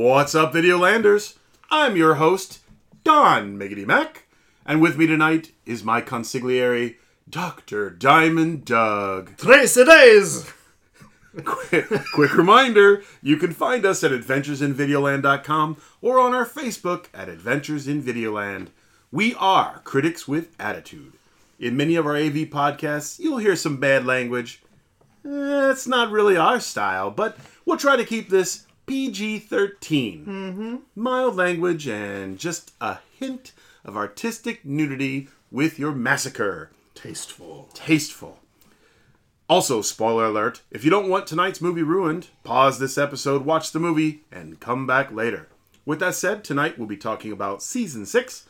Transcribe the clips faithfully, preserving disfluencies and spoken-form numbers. What's up, Videolanders? I'm your host, Don Miggedy-Mack, and with me tonight is my consigliere, Doctor Diamond Doug. Tres days! quick, quick reminder, you can find us at adventures in videoland dot com or on our Facebook at Adventures in Videoland. We are critics with attitude. In many of our A V podcasts, you'll hear some bad language. That's eh, not really our style, but we'll try to keep this P G thirteen, mm-hmm. mild language, and just a hint of artistic nudity with your massacre. Tasteful. Tasteful. Also, spoiler alert, if you don't want tonight's movie ruined, pause this episode, watch the movie, and come back later. With that said, tonight we'll be talking about Season six,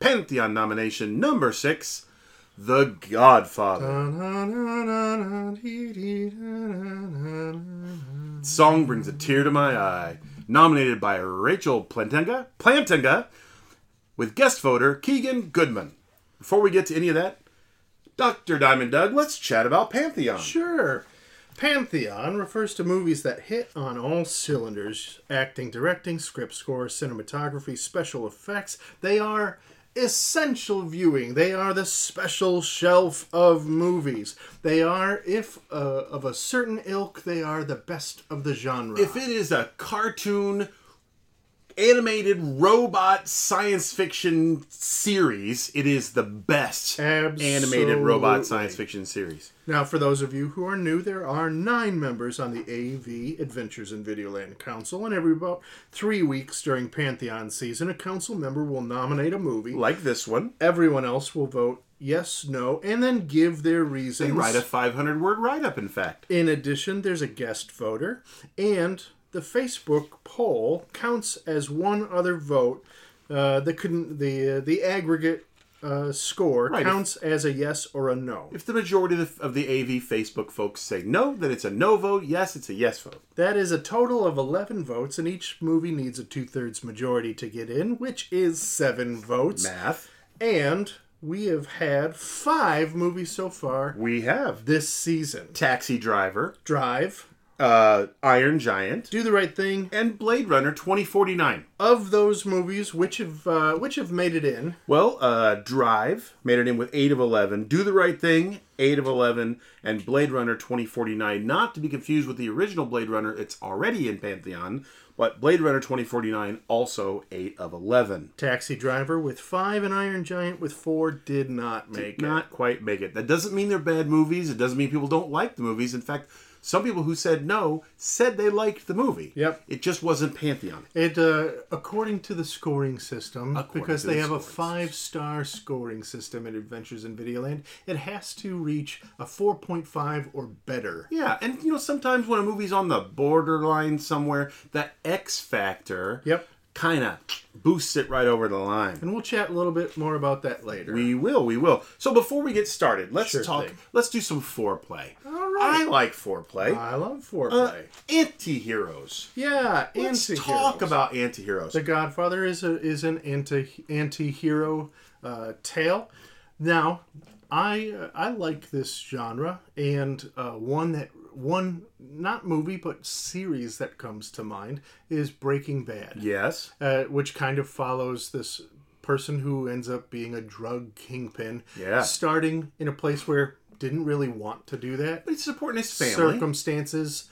Pantheon nomination number six, The Godfather. The song brings a tear to my eye. Nominated by Rachel Plantenga, Plantenga with guest voter Keegan Goodman. Before we get to any of that, Doctor Diamond Doug, let's chat about Pantheon. Sure. Pantheon refers to movies that hit on all cylinders. Acting, directing, script score, cinematography, special effects. They are essential viewing. They are the special shelf of movies. They are, if uh, of a certain ilk, they are the best of the genre. If it is a cartoon, animated, robot, science fiction series, it is the best Absolutely. Animated robot science fiction series. Now, for those of you who are new, there are nine members on the A V Adventures in Videoland Council, and every about three weeks during Pantheon season, a council member will nominate a movie. Like this one. Everyone else will vote yes, no, and then give their reasons. They write a five hundred word write-up, in fact. In addition, there's a guest voter, and the Facebook poll counts as one other vote. Uh, the the uh, the aggregate uh, score right. counts as a yes or a no. If the majority of the, of the A V Facebook folks say no, then it's a no vote. Yes, it's a yes vote. That is a total of eleven votes, and each movie needs a two-thirds majority to get in, which is seven votes. Math. And we have had five movies so far. We have. This season. Taxi Driver. Drive. Uh, Iron Giant, Do the Right Thing, and Blade Runner twenty forty-nine. Of those movies, which have uh, which have made it in? Well, uh, Drive made it in with eight of eleven. Do the Right Thing, eight of eleven, and Blade Runner twenty forty-nine. Not to be confused with the original Blade Runner. It's already in Pantheon, but Blade Runner twenty forty-nine also eight of eleven. Taxi Driver with five and Iron Giant with four did not make it. Did not quite make it. That doesn't mean they're bad movies. It doesn't mean people don't like the movies. In fact, some people who said no said they liked the movie. Yep. It just wasn't Pantheon. It, uh, according to the scoring system, according because they the have a five-star scoring system at Adventures in Videoland, it has to reach a four point five or better. Yeah, and you know, sometimes when a movie's on the borderline somewhere, that X factor yep. kind of boosts it right over the line. And we'll chat a little bit more about that later. We will, we will. So before we get started, let's sure talk, thing. let's do some foreplay. I like foreplay. I love foreplay. Uh, anti-heroes. Yeah, Let's anti-heroes. talk about anti-heroes. The Godfather is a, is an anti anti-hero uh, tale. Now, I I like this genre, and uh, one that one not movie but series that comes to mind is Breaking Bad. Yes, uh, which kind of follows this person who ends up being a drug kingpin. Yeah, starting in a place where didn't really want to do that. But he's supporting his family. Circumstances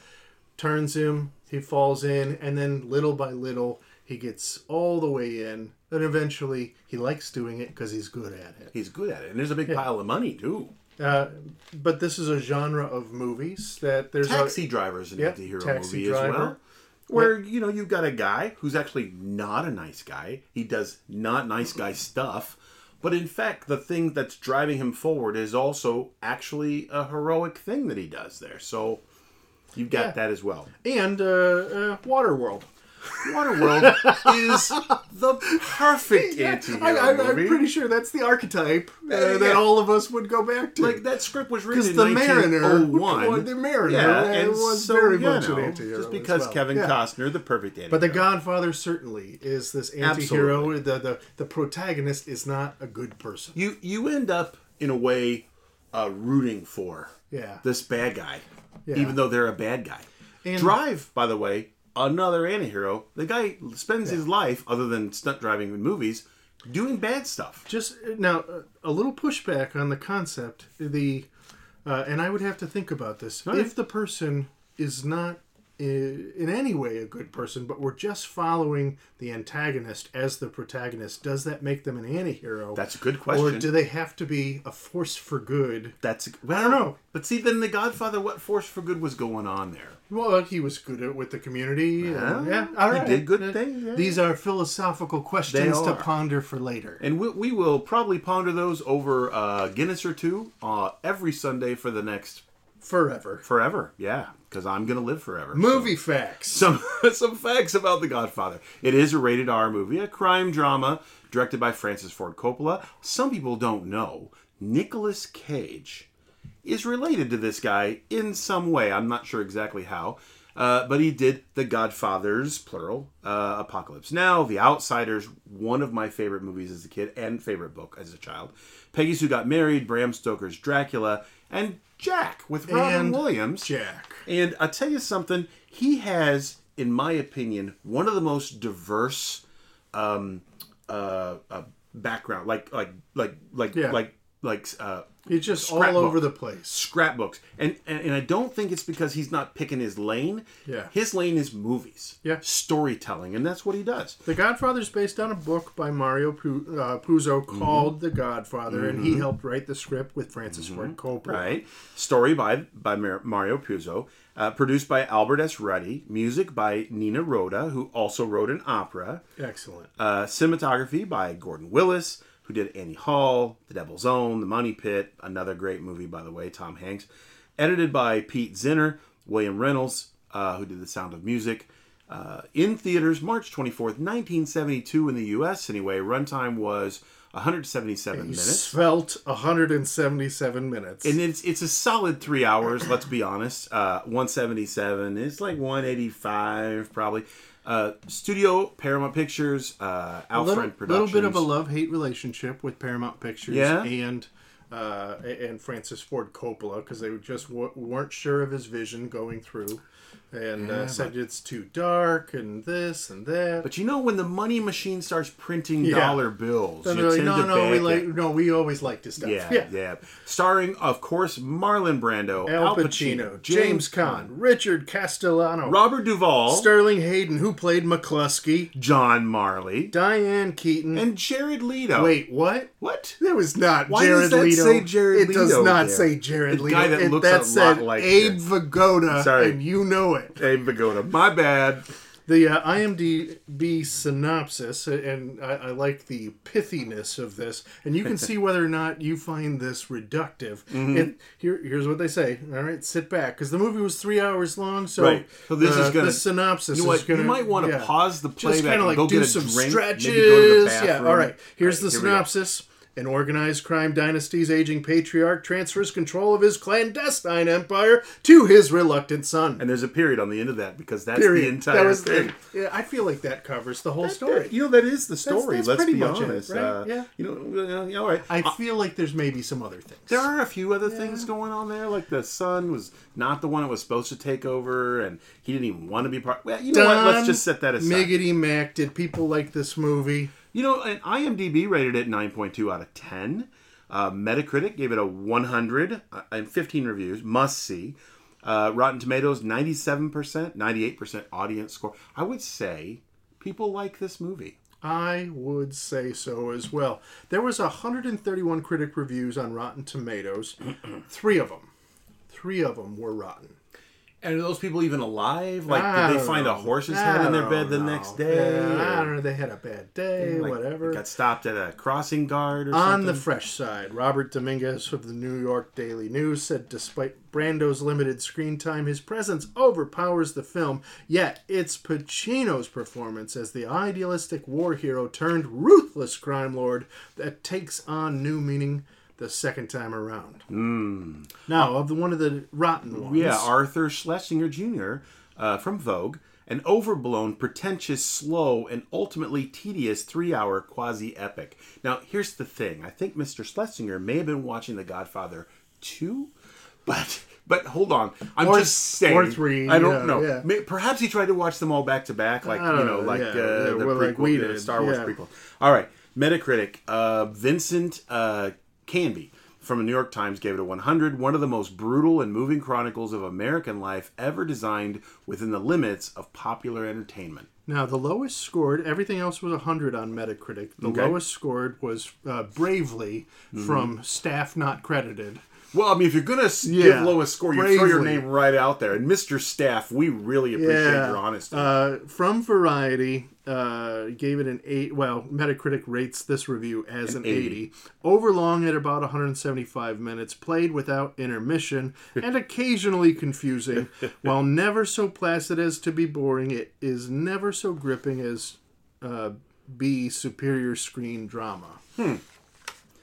turns him, he falls in, and then little by little, he gets all the way in. And eventually, he likes doing it because he's good at it. He's good at it. And there's a big yeah. pile of money, too. Uh, but this is a genre of movies that there's Taxi a... Driver's an yep, anti-hero Taxi movie Driver. as well. Where, yep. you know, you've got a guy who's actually not a nice guy. He does not nice guy stuff. But in fact, the thing that's driving him forward is also actually a heroic thing that he does there. So you've got yeah. that as well. And uh, uh, Waterworld. Waterworld is the perfect yeah, anti-hero I, I, movie. I'm pretty sure that's the archetype uh, uh, yeah. that all of us would go back to. Like, that script was written in nineteen oh one. Because the Mariner, yeah, and it was so, very much know, an anti-hero. Just because well. Kevin yeah. Costner, the perfect anti-hero. But The Godfather certainly is this anti-hero. The, the the protagonist is not a good person. You you end up in a way uh, rooting for yeah. this bad guy, yeah. even though they're a bad guy. And Drive, by the way. another antihero. The guy spends yeah. his life, other than stunt driving in movies, doing bad stuff. Just now, a little pushback on the concept. The uh, and I would have to think about this. Right. If the person is not in, in any way a good person, but we're just following the antagonist as the protagonist, does that make them an antihero? That's a good question. Or do they have to be a force for good? That's a, well, I don't know. But see, then The Godfather, what force for good was going on there? Well, he was good at, with the community. Uh, yeah, all right. He did good things. Yeah. These are philosophical questions are. to ponder for later. And we, we will probably ponder those over uh, Guinness or two uh, every Sunday for the next... Forever. Forever, yeah. Because I'm going to live forever. Movie so. facts. Some some facts about The Godfather. It is a rated R movie, a crime drama directed by Francis Ford Coppola. Some people don't know, Nicolas Cage is related to this guy in some way. I'm not sure exactly how. Uh, but he did The Godfathers, plural, uh, Apocalypse Now, The Outsiders, one of my favorite movies as a kid and favorite book as a child. Peggy's Who Got Married, Bram Stoker's Dracula, and... Jack with Robin and Williams. Jack. And I'll tell you something, he has, in my opinion, one of the most diverse um, uh, uh, background. Like, like, like, like, yeah. like, like, uh, he's just all over the place. Scrapbooks. And, and and I don't think it's because he's not picking his lane. Yeah. His lane is movies. Yeah. Storytelling. And that's what he does. The Godfather is based on a book by Mario Puzo called mm-hmm. The Godfather. Mm-hmm. And he helped write the script with Francis mm-hmm. Ford Coppola. Right. Story by, by Mario Puzo. Uh, produced by Albert S. Ruddy. Music by Nina Rota, who also wrote an opera. Excellent. Uh, cinematography by Gordon Willis, who did Annie Hall, The Devil's Own, The Money Pit, another great movie, by the way, Tom Hanks. Edited by Pete Zinner, William Reynolds, uh, who did The Sound of Music. Uh, in theaters, March twenty-fourth, nineteen seventy-two in the U S anyway. Runtime was one hundred seventy-seven minutes. He svelte one hundred seventy-seven minutes. And it's it's a solid three hours, let's be honest. Uh, one seventy-seven, it's like one eighty-five probably. Uh, studio, Paramount Pictures, uh, Alfred Productions. A little bit of a love-hate relationship with Paramount Pictures yeah. and uh, and Francis Ford Coppola, because they just w- weren't sure of his vision going through and yeah, uh, said it's too dark and this and that. But you know, when the money machine starts printing yeah. dollar bills, you like, tend no, to no, we like, no, we always like this stuff. Yeah, yeah. yeah. Starring, of course, Marlon Brando, Al, Al Pacino, Pacino, James Caan, Richard Castellano, Robert Duvall, Sterling Hayden, who played McCluskey, John Marley, Diane Keaton, and Jared Leto. Wait, what? What? That was not Why Jared Leto. Why does that say Jared it Leto? It does not there. say Jared the Leto. The guy that it, looks that a said lot like Abe this. Vigoda, Sorry. and you know it. Abe Vigoda. My bad. The uh, IMDb synopsis, and I, I like the pithiness of this, and you can see whether or not you find this reductive. Mm-hmm. And here, here's what they say. All right, sit back, because the movie was three hours long, so, right. so this uh, is gonna, this synopsis you know is going to... You might want to yeah, pause the playback and like go do get some a drink, stretches. Maybe go to the bathroom. Yeah, all right. Here's all right, the here synopsis. An organized crime dynasty's aging patriarch transfers control of his clandestine empire to his reluctant son. And there's a period on the end of that because that's period. the entire that was thing. The, yeah, I feel like that covers the whole that, story. That, you know, that is the story. That's, that's let's be honest. It, right? uh, yeah. You know, yeah, all right. I uh, feel like there's maybe some other things. There are a few other yeah. things going on there, like the son was not the one that was supposed to take over, and he didn't even want to be part. Well, you know Don what? Let's just set that aside. Miggedy-Mack. Did people like this movie? You know, and IMDb rated it nine point two out of ten. Uh, Metacritic gave it a one hundred uh, and fifteen reviews. Must see. Uh, Rotten Tomatoes, ninety-seven percent, ninety-eight percent audience score. I would say people like this movie. I would say so as well. There was one hundred thirty-one critic reviews on Rotten Tomatoes. Three of them. Three of them were rotten. And are those people even alive? Like, did they find know. a horse's head in their bed know. the next day? Yeah, I don't know. They had a bad day, like, whatever. Got stopped at a crossing guard or On something? On the fresh side, Robert Dominguez of the New York Daily News said despite Brando's limited screen time, his presence overpowers the film. Yet, it's Pacino's performance as the idealistic war hero turned ruthless crime lord that takes on new meaning the second time around. Mm. Now, of the one of the rotten ones. Yeah, Arthur Schlesinger Junior Uh, from Vogue. An overblown, pretentious, slow, and ultimately tedious three-hour quasi-epic. Now, here's the thing. I think Mister Schlesinger may have been watching The Godfather two, but But hold on, I'm or, just saying. Or three, I don't yeah, know. Yeah. Perhaps he tried to watch them all back to back, like you know, like yeah, uh, the, well, prequel, like we did. the Star Wars yeah. prequel. All right, Metacritic. Uh, Vincent uh, Canby from the New York Times gave it a one hundred. One of the most brutal and moving chronicles of American life ever designed within the limits of popular entertainment. Now, the lowest scored, everything else was one hundred on Metacritic. The okay. lowest scored was uh, Bravely mm-hmm. from Staff Not Credited. Well, I mean, if you're going to yeah. give lowest score, you Bravely. throw your name right out there. And Mister Staff, we really appreciate yeah. your honesty. Uh, from Variety, uh, gave it an eight. Well, Metacritic rates this review as an, an eighty. eighty. Overlong at about one hundred seventy-five minutes, played without intermission, and occasionally confusing. While never so placid as to be boring, it is never so gripping as uh, B, superior screen drama. Hmm.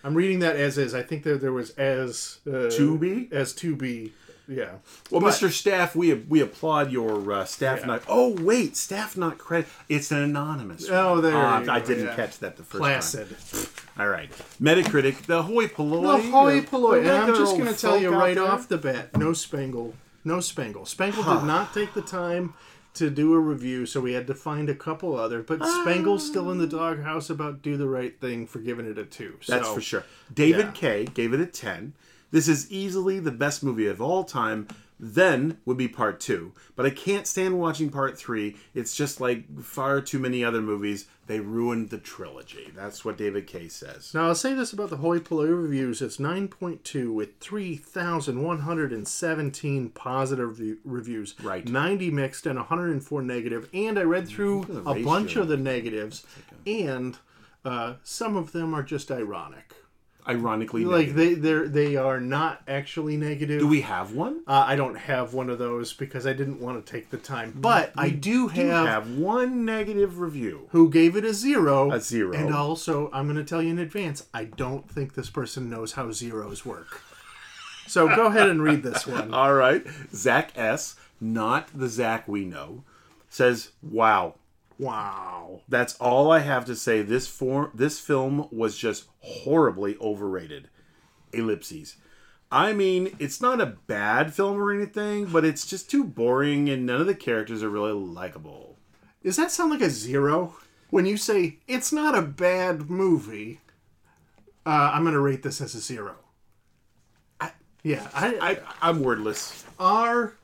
I'm reading that as is. I think that there was as... Uh, to be? As to be, yeah. Well, but, Mister Staff, we we applaud your uh, staff yeah. not... Oh, wait, staff not credit. It's an anonymous one. Oh, there uh, you I go. didn't yeah. catch that the first Placid. time. Placid. All right. Metacritic, the hoi polloi. The hoi polloi. And I'm just going to tell you right off the bat, no Spangle. No Spangle. Spangle huh. did not take the time to do a review, so we had to find a couple other. But ah. Spangle's still in the doghouse about Do the Right Thing for giving it a two. So, that's for sure. David yeah. Kaye gave it a ten. This is easily the best movie of all time. Then would be part two. But I can't stand watching part three. It's just like far too many other movies. They ruined the trilogy. That's what David Kaye says. Now, I'll say this about the Hoi Polloi reviews. It's nine point two with three thousand one hundred seventeen positive re- reviews. Right. ninety mixed and one hundred four negative. And I read through a bunch of the negatives. Okay. And uh, some of them are just ironic. Ironically like negative. they they are not actually negative. Do we have one? Uh, I don't have one of those because I didn't want to take the time. But we I do, do have, have one negative review. Who gave it a zero. A zero. And also, I'm going to tell you in advance, I don't think this person knows how zeros work. So go ahead and read this one. All right. Zach S., not the Zach we know, says, wow. Wow. That's all I have to say. This form, this film was just horribly overrated. Ellipses. I mean, it's not a bad film or anything, but it's just too boring and none of the characters are really likable. Does that sound like a zero? When you say, it's not a bad movie, uh, I'm going to rate this as a zero. I, yeah. I, I, I'm wordless. Our...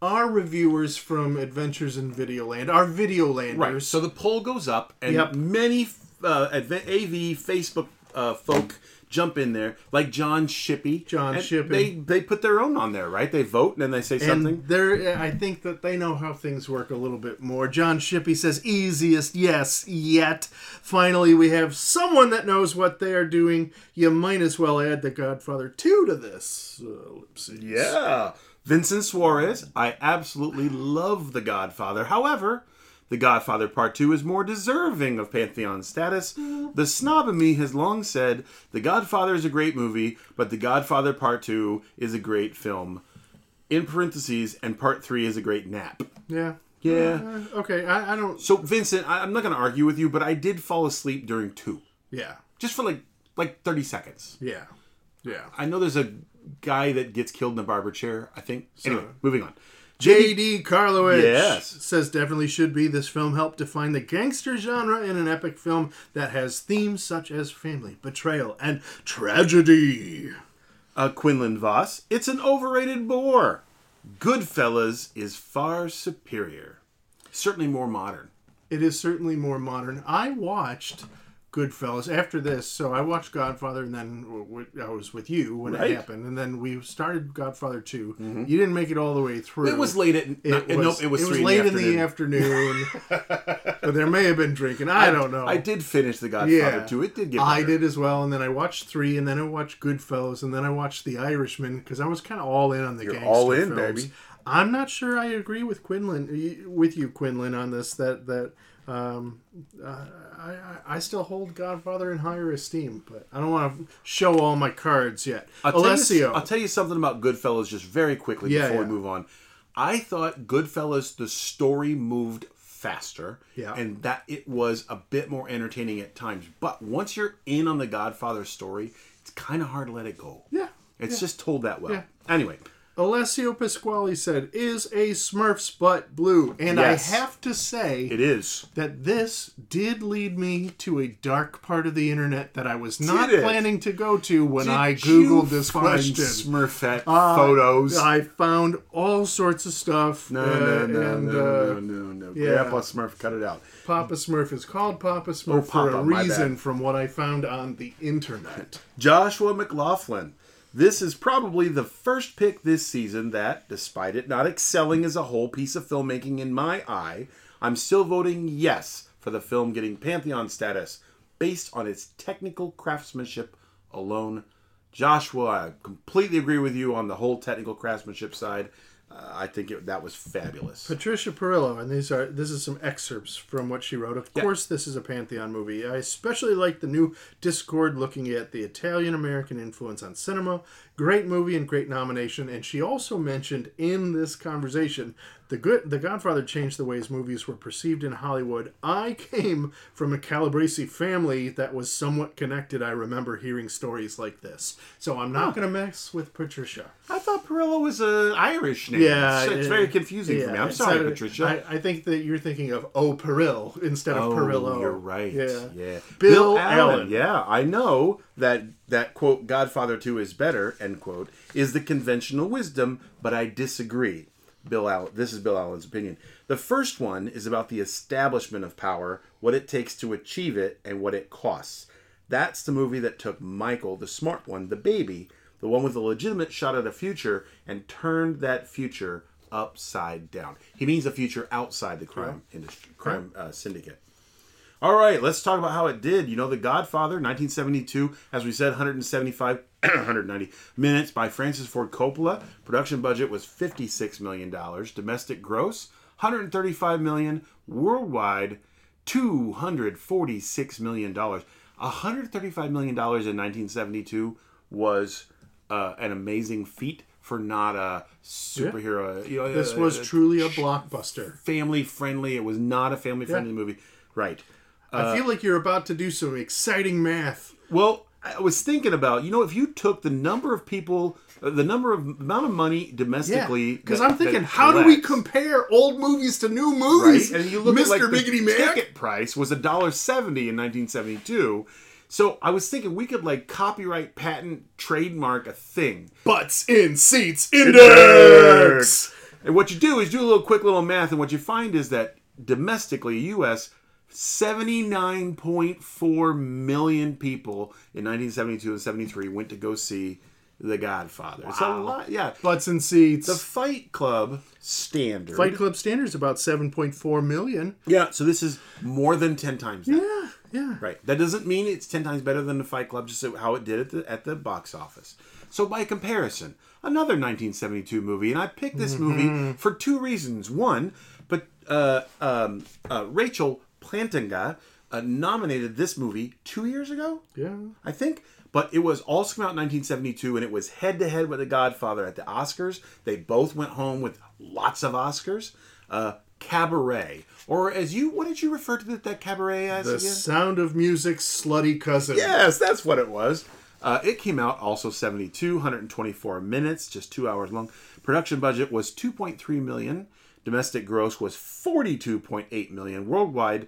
Our reviewers from Adventures in Videoland, our Videolanders. Right. So the poll goes up, and yep. many uh, A V Facebook uh, folk jump in there, like John Shippey. John Shippey. They they put their own on there, right? They vote and then they say something. And I think that they know how things work a little bit more. John Shippey says, easiest yes yet. Finally, we have someone that knows what they are doing. You might as well add The Godfather two to this. Uh, yeah. Vincent Suarez, I absolutely love The Godfather. However, The Godfather Part two is more deserving of Pantheon status. The snob in me has long said, The Godfather is a great movie, but The Godfather Part two is a great film. In parentheses, and Part three is a great nap. Yeah. Yeah. Uh, okay, I, I don't... So, Vincent, I, I'm not going to argue with you, but I did fall asleep during two. Yeah. Just for like like thirty seconds. Yeah. Yeah. I know there's a... guy that gets killed in a barber chair, I think. So, anyway, moving on. J D Karlowitz yes. says, definitely should be. This film helped define the gangster genre in an epic film that has themes such as family, betrayal, and tragedy. Uh, Quinlan Voss, it's an overrated bore. Goodfellas is far superior. Certainly more modern. It is certainly more modern. I watched... Goodfellas after this, so I watched Godfather and then w- w- I was with you when right. it happened, and then we started Godfather two. Mm-hmm. You didn't make it all the way through. It was late at it not, was, no, it was, it was late in the afternoon, but there may have been drinking. I, I don't know. I did finish the Godfather yeah, two. It did get better. I did as well, and then I watched three, and then I watched Goodfellas, and then I watched The Irishman because I was kind of all in on the You're gangster all in, films. Baby. I'm not sure I agree with Quinlan with you, Quinlan, on this. That that. Um, uh, I, I still hold Godfather in higher esteem, but I don't want to show all my cards yet. I'll Alessio. Tell you, I'll tell you something about Goodfellas just very quickly yeah, before yeah. we move on. I thought Goodfellas, the story moved faster yeah. and that it was a bit more entertaining at times. But once you're in on the Godfather story, it's kind of hard to let it go. Yeah. It's yeah. just told that well. Yeah. Anyway. Alessio Pasquale said, is a Smurf's butt blue? And yes. I have to say... It is. ...that this did lead me to a dark part of the internet that I was not planning to go to when did I Googled this question. Did you find Smurfette uh, photos? I found all sorts of stuff. No, uh, no, no, and, no, uh, no, no, no. Yeah. Grandpa Smurf, cut it out. Papa Smurf is called Papa Smurf oh, for Papa, a reason from what I found on the internet. Joshua McLaughlin. This is probably the first pick this season that, despite it not excelling as a whole piece of filmmaking in my eye, I'm still voting yes for the film getting Pantheon status based on its technical craftsmanship alone. Joshua, I completely agree with you on the whole technical craftsmanship side. Uh, I think it, that was fabulous. Patricia Perillo, and these are this is some excerpts from what she wrote. Of yeah. course, this is a Pantheon movie. I especially like the new Discord looking at the Italian-American influence on cinema. Great movie and great nomination. And she also mentioned in this conversation, the good, The Godfather changed the ways movies were perceived in Hollywood. I came from a Calabresi family that was somewhat connected. I remember hearing stories like this. So I'm not oh. going to mess with Patricia. I thought Perillo was an Irish name. Yeah, it's, it's it, very confusing yeah, for me. I'm sorry, a, Patricia. I, I think that you're thinking of O. Perill instead of oh, Perillo. You're right. Yeah. yeah. Bill, Bill Allen. Allen. Yeah, I know that, that, quote, Godfather two is better, end quote, is the conventional wisdom, but I disagree. Bill Allen. This is Bill Allen's opinion. The first one is about the establishment of power, what it takes to achieve it, and what it costs. That's the movie that took Michael, the smart one, the baby, the one with a legitimate shot at a future, and turned that future upside down. He means a future outside the crime yeah. industry, crime uh, syndicate. All right, let's talk about how it did. You know, The Godfather, nineteen seventy-two, as we said, one seventy-five one ninety minutes by Francis Ford Coppola. Production budget was fifty-six million dollars. Domestic gross, one hundred thirty-five million dollars. Worldwide, two hundred forty-six million dollars. one hundred thirty-five million dollars in nineteen seventy-two was uh, an amazing feat for not a superhero. Yeah. You know, this uh, was uh, truly a blockbuster. Family-friendly. It was not a family-friendly yeah. movie. Right. Uh, I feel like you're about to do some exciting math. Well, I was thinking about, you know, if you took the number of people, the number of amount of money domestically. Because yeah, I'm thinking, how collects. do we compare old movies to new movies? Right. And you look Mister at like Miggedy the Mac? Ticket price was one dollar seventy in nineteen seventy-two. So I was thinking we could like copyright, patent, trademark a thing. Butts in Seats Index. And what you do is do a little quick little math, and what you find is that domestically, U S seventy-nine point four million people in nineteen seventy-two and seventy-three went to go see The Godfather. Wow. It's a lot, yeah. Butts and seats. The Fight Club standard. Fight Club standard is about seven point four million. Yeah, so this is more than ten times that. Yeah, yeah. Right. That doesn't mean it's ten times better than The Fight Club, just how it did at the, at the box office. So by comparison, another nineteen seventy-two movie, and I picked this mm-hmm. movie for two reasons. One, but uh, um, uh, Rachel Plantenga uh, nominated this movie two years ago, yeah, I think. But it was also come out in nineteen seventy-two, and it was head-to-head with The Godfather at the Oscars. They both went home with lots of Oscars. Uh, Cabaret, or as you, what did you refer to that, that Cabaret as? The again? Sound of Music's slutty cousin. Yes, that's what it was. Uh, it came out also seventy-two, one hundred twenty-four minutes, just two hours long. Production budget was two point three million dollars. Domestic gross was forty-two point eight million dollars. Worldwide,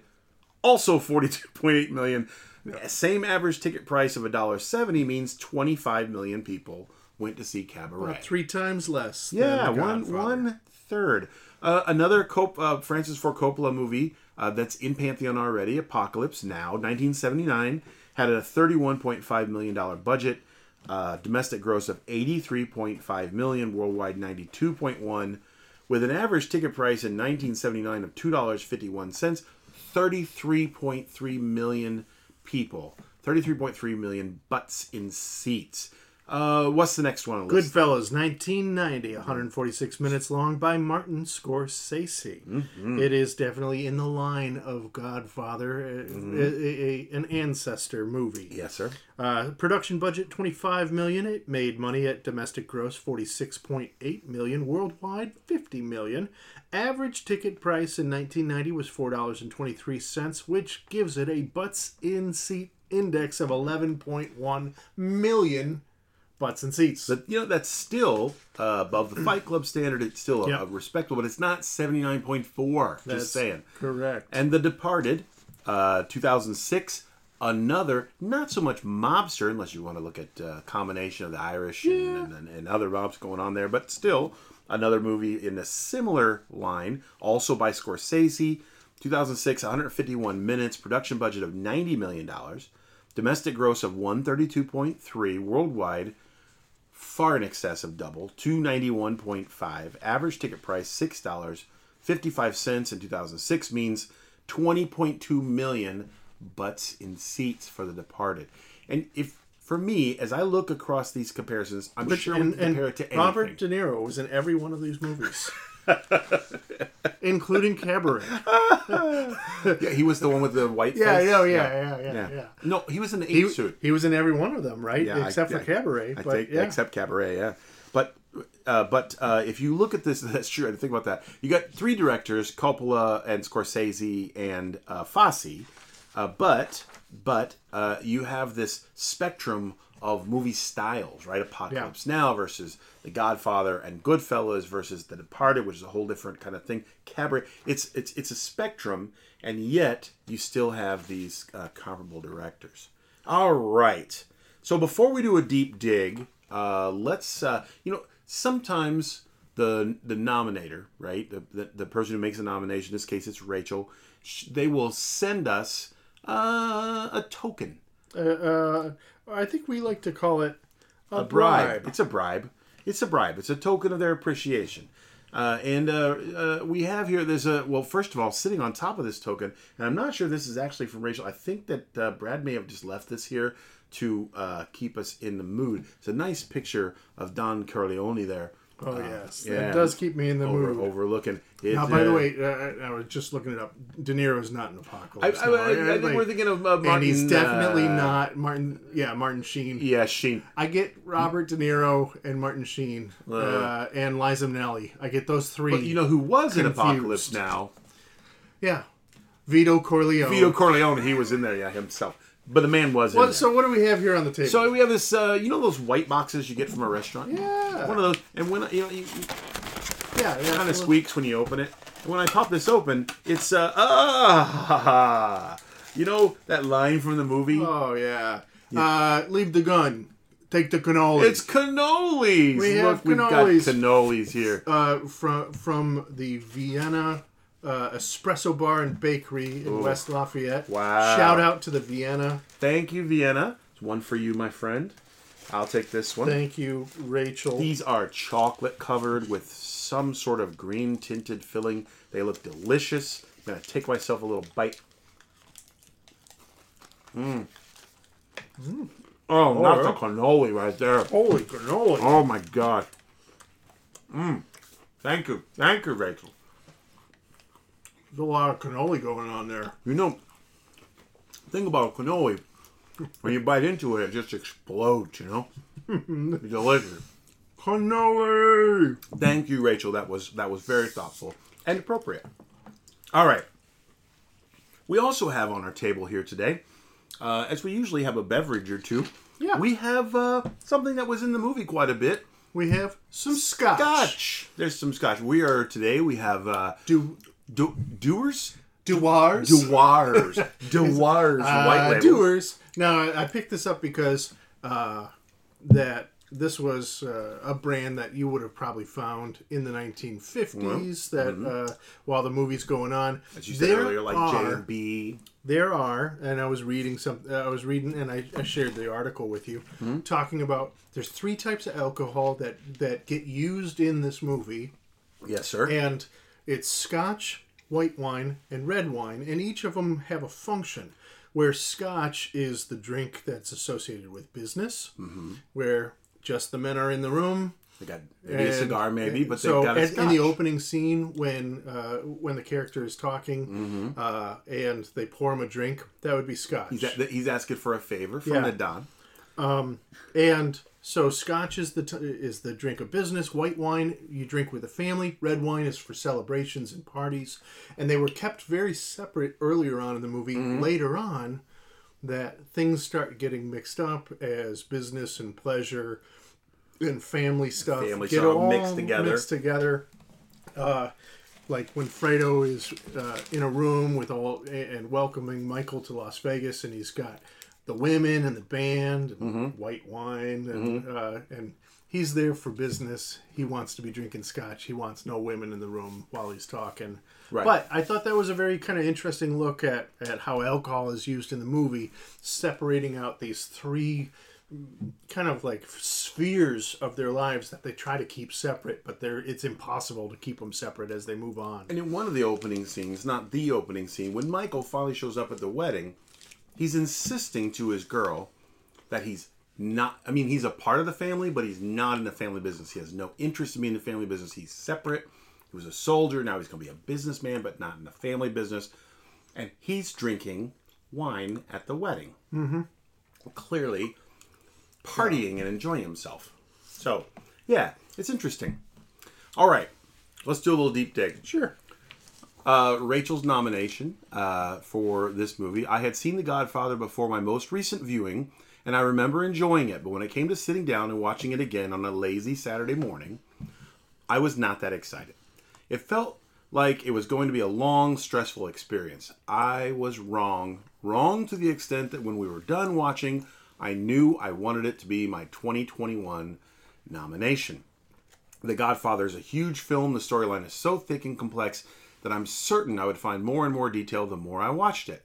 also forty-two point eight million dollars. Same average ticket price of one dollar seventy means twenty-five million people went to see Cabaret. About three times less. Yeah, than one one third. Uh, another Cop- uh, Francis Ford Coppola movie uh, that's in Pantheon already, Apocalypse Now, nineteen seventy-nine, had a thirty-one point five million dollars budget, uh, domestic gross of eighty-three point five million dollars, worldwide ninety-two point one million dollars, with an average ticket price in nineteen seventy-nine of two dollars fifty-one, thirty-three point three million people. thirty-three point three million butts in seats. Uh, what's the next one on the list? Goodfellas, nineteen ninety, one hundred forty-six minutes long by Martin Scorsese. Mm-hmm. It is definitely in the line of Godfather, mm-hmm. a, a, a, an ancestor movie. Yes, sir. Uh, production budget, twenty-five million dollars. It made money at domestic gross, forty-six point eight million dollars. Worldwide, fifty million dollars. Average ticket price in nineteen ninety was four dollars and twenty-three cents, which gives it a butts-in-seat index of eleven point one million butts and seats. But, you know, that's still uh, above the Fight Club standard. It's still a, yep. a respectable, but it's not seventy-nine point four. That's just saying. Correct. And The Departed, uh, two thousand six, another, not so much mobster, unless you want to look at a uh, combination of the Irish yeah. and, and, and other mobs going on there, but still another movie in a similar line, also by Scorsese. two thousand six, one hundred fifty-one minutes, production budget of ninety million dollars, domestic gross of one thirty-two point three, worldwide far in excess of double, two ninety-one point five, average ticket price six dollars and fifty-five cents in two thousand six, means twenty point two million butts in seats for The Departed. And if for me, as I look across these comparisons, I'm but, sure and, we can compare it to anything. Robert De Niro was in every one of these movies. Including Cabaret. Yeah, he was the one with the white face. Yeah, yeah, yeah, yeah, yeah. yeah, yeah. No, he was in the he, eight suit. He was in every one of them, right? Yeah, except I, for I, Cabaret. I but, take, yeah. Except Cabaret, yeah. But uh, but uh, if you look at this, that's true. I didn't think about that. You got three directors: Coppola and Scorsese and uh, Fosse. Uh, but but uh, you have this spectrum of movie styles, right? Apocalypse yeah. Now versus The Godfather and Goodfellas versus The Departed, which is a whole different kind of thing. Cabaret. It's it's it's a spectrum, and yet you still have these uh, comparable directors. All right. So before we do a deep dig, uh, let's uh, you know sometimes the the nominator, right? The, the the person who makes a nomination. In this case, it's Rachel. They will send us uh, a token. Uh, uh, I think we like to call it a, a bribe. bribe. It's a bribe. It's a bribe. It's a token of their appreciation. Uh, and uh, uh, we have here, there's a, well, first of all, sitting on top of this token, and I'm not sure this is actually from Rachel. I think that uh, Brad may have just left this here to uh, keep us in the mood. It's a nice picture of Don Corleone there. Oh, uh, yes. It yeah. does keep me in the Over, mood. Overlooking. It, now, by uh, the way, uh, I, I was just looking it up. De Niro's not in Apocalypse I, I, I, I, I, I think like, we're thinking of uh, Martin. And he's definitely uh, not. Martin. Yeah, Martin Sheen. Yeah, Sheen. I get Robert De Niro and Martin Sheen uh, uh, and Liza Minnelli. I get those three. But you know who was confused. In Apocalypse Now? Yeah. Vito Corleone. Vito Corleone. He was in there, yeah, himself. But the man was well, in So what do we have here on the table? So we have this, uh, you know those white boxes you get from a restaurant? Yeah. One of those. And when, you know, you, you yeah, it kind of squeaks when you open it. And when I pop this open, it's, uh, ah, you know that line from the movie? Oh, yeah. yeah. Uh, leave the gun. Take the cannolis. It's cannolis. We Look, have cannolis. We've got cannolis here. Uh, from, from the Vienna... Uh, espresso bar and bakery in Ooh. West Lafayette. Wow. Shout out to the Vienna. Thank you, Vienna. It's one for you, my friend. I'll take this one. Thank you, Rachel. These are chocolate covered with some sort of green tinted filling. They look delicious. I'm going to take myself a little bite. Mmm. Mm. Oh, oh, not the cannoli right there. Holy cannoli. Oh, my God. Mmm. Thank you. Thank you, Rachel. There's a lot of cannoli going on there. You know, think about cannoli. When you bite into it, it just explodes, you know? It's delicious. Cannoli! Thank you, Rachel. That was that was very thoughtful and appropriate. All right. We also have on our table here today, uh, as we usually have a beverage or two, yeah. we have uh, something that was in the movie quite a bit. We have some scotch. Scotch! There's some scotch. We are, today, we have... Uh, Do... Do, doers? Doers. Doers. Doers. uh, White label. Doers. Now, I picked this up because uh, that this was uh, a brand that you would have probably found in the nineteen fifties mm-hmm. that mm-hmm. uh, while the movie's going on. As you said earlier, like J and B. There are, and I was reading, some, uh, I was reading and I, I shared the article with you, mm-hmm. talking about there's three types of alcohol that, that get used in this movie. Yes, sir. And... It's scotch, white wine, and red wine, and each of them have a function. Where scotch is the drink that's associated with business, mm-hmm. where just the men are in the room. They got maybe and, a cigar, maybe, but so they've got a scotch. In the opening scene, when uh, when the character is talking mm-hmm. uh, and they pour him a drink, that would be scotch. He's, a, he's asking for a favor from yeah. the Don. Um, and... So scotch is the t- is the drink of business. White wine you drink with the family. Red wine is for celebrations and parties. And they were kept very separate earlier on in the movie. Mm-hmm. Later on, that things start getting mixed up as business and pleasure and family stuff family get all mixed together. Mixed together. Uh, like when Fredo is uh, in a room with all and welcoming Michael to Las Vegas, and he's got the women and the band and mm-hmm. white wine, and mm-hmm. uh, and he's there for business. He wants to be drinking scotch. He wants no women in the room while he's talking. Right. But I thought that was a very kind of interesting look at, at how alcohol is used in the movie, separating out these three kind of like spheres of their lives that they try to keep separate, but they're it's impossible to keep them separate as they move on. And in one of the opening scenes, not the opening scene, when Michael finally shows up at the wedding, he's insisting to his girl that he's not, I mean, he's a part of the family, but he's not in the family business. He has no interest in being in the family business. He's separate. He was a soldier. Now he's going to be a businessman, but not in the family business. And he's drinking wine at the wedding. Mm-hmm. Clearly partying and enjoying himself. So, yeah, it's interesting. All right. Let's do a little deep dig. Sure. Uh, Rachel's nomination uh, for this movie. I had seen The Godfather before my most recent viewing, and I remember enjoying it. But when it came to sitting down and watching it again on a lazy Saturday morning, I was not that excited. It felt like it was going to be a long, stressful experience. I was wrong. Wrong to the extent that when we were done watching, I knew I wanted it to be my twenty twenty-one nomination. The Godfather is a huge film. The storyline is so thick and complex that I'm certain I would find more and more detail the more I watched it.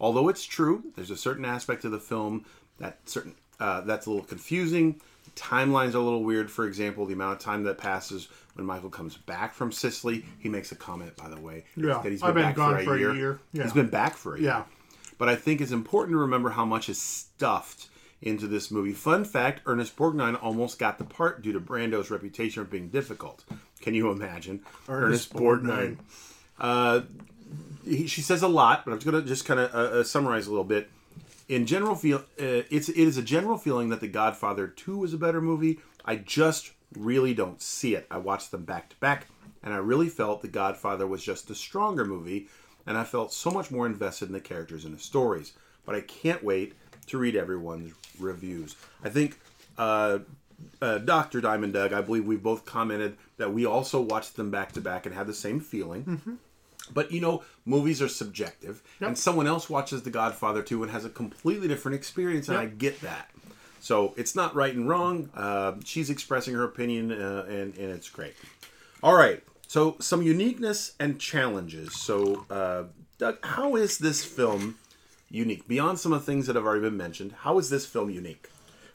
Although it's true, there's a certain aspect of the film that certain uh, that's a little confusing. Timelines are a little weird. For example, the amount of time that passes when Michael comes back from Sicily. He makes a comment, by the way, yeah, that he's been, I've been back gone for a, for a year. year. Yeah. He's been back for a yeah. year. But I think it's important to remember how much is stuffed into this movie. Fun fact, Ernest Borgnine almost got the part due to Brando's reputation for being difficult. Can you imagine? Ernest, Ernest Borgnine. Borgnine. Uh, he, she says a lot, but I'm just going to just kind of uh, uh, summarize a little bit. In general, feel uh, it's it is a general feeling that The Godfather two is a better movie. I just really don't see it. I watched them back to back, and I really felt The Godfather was just the stronger movie, and I felt so much more invested in the characters and the stories. But I can't wait to read everyone's reviews. I think uh, uh, Doctor Diamond Doug, I believe we both commented that we also watched them back to back and had the same feeling. Mm-hmm. But, you know, movies are subjective. Yep. And someone else watches The Godfather two and has a completely different experience, and yep. I get that. So it's not right and wrong. Uh, she's expressing her opinion, uh, and, and it's great. All right. So some uniqueness and challenges. So, uh, Doug, how is this film unique? Beyond some of the things that have already been mentioned, how is this film unique?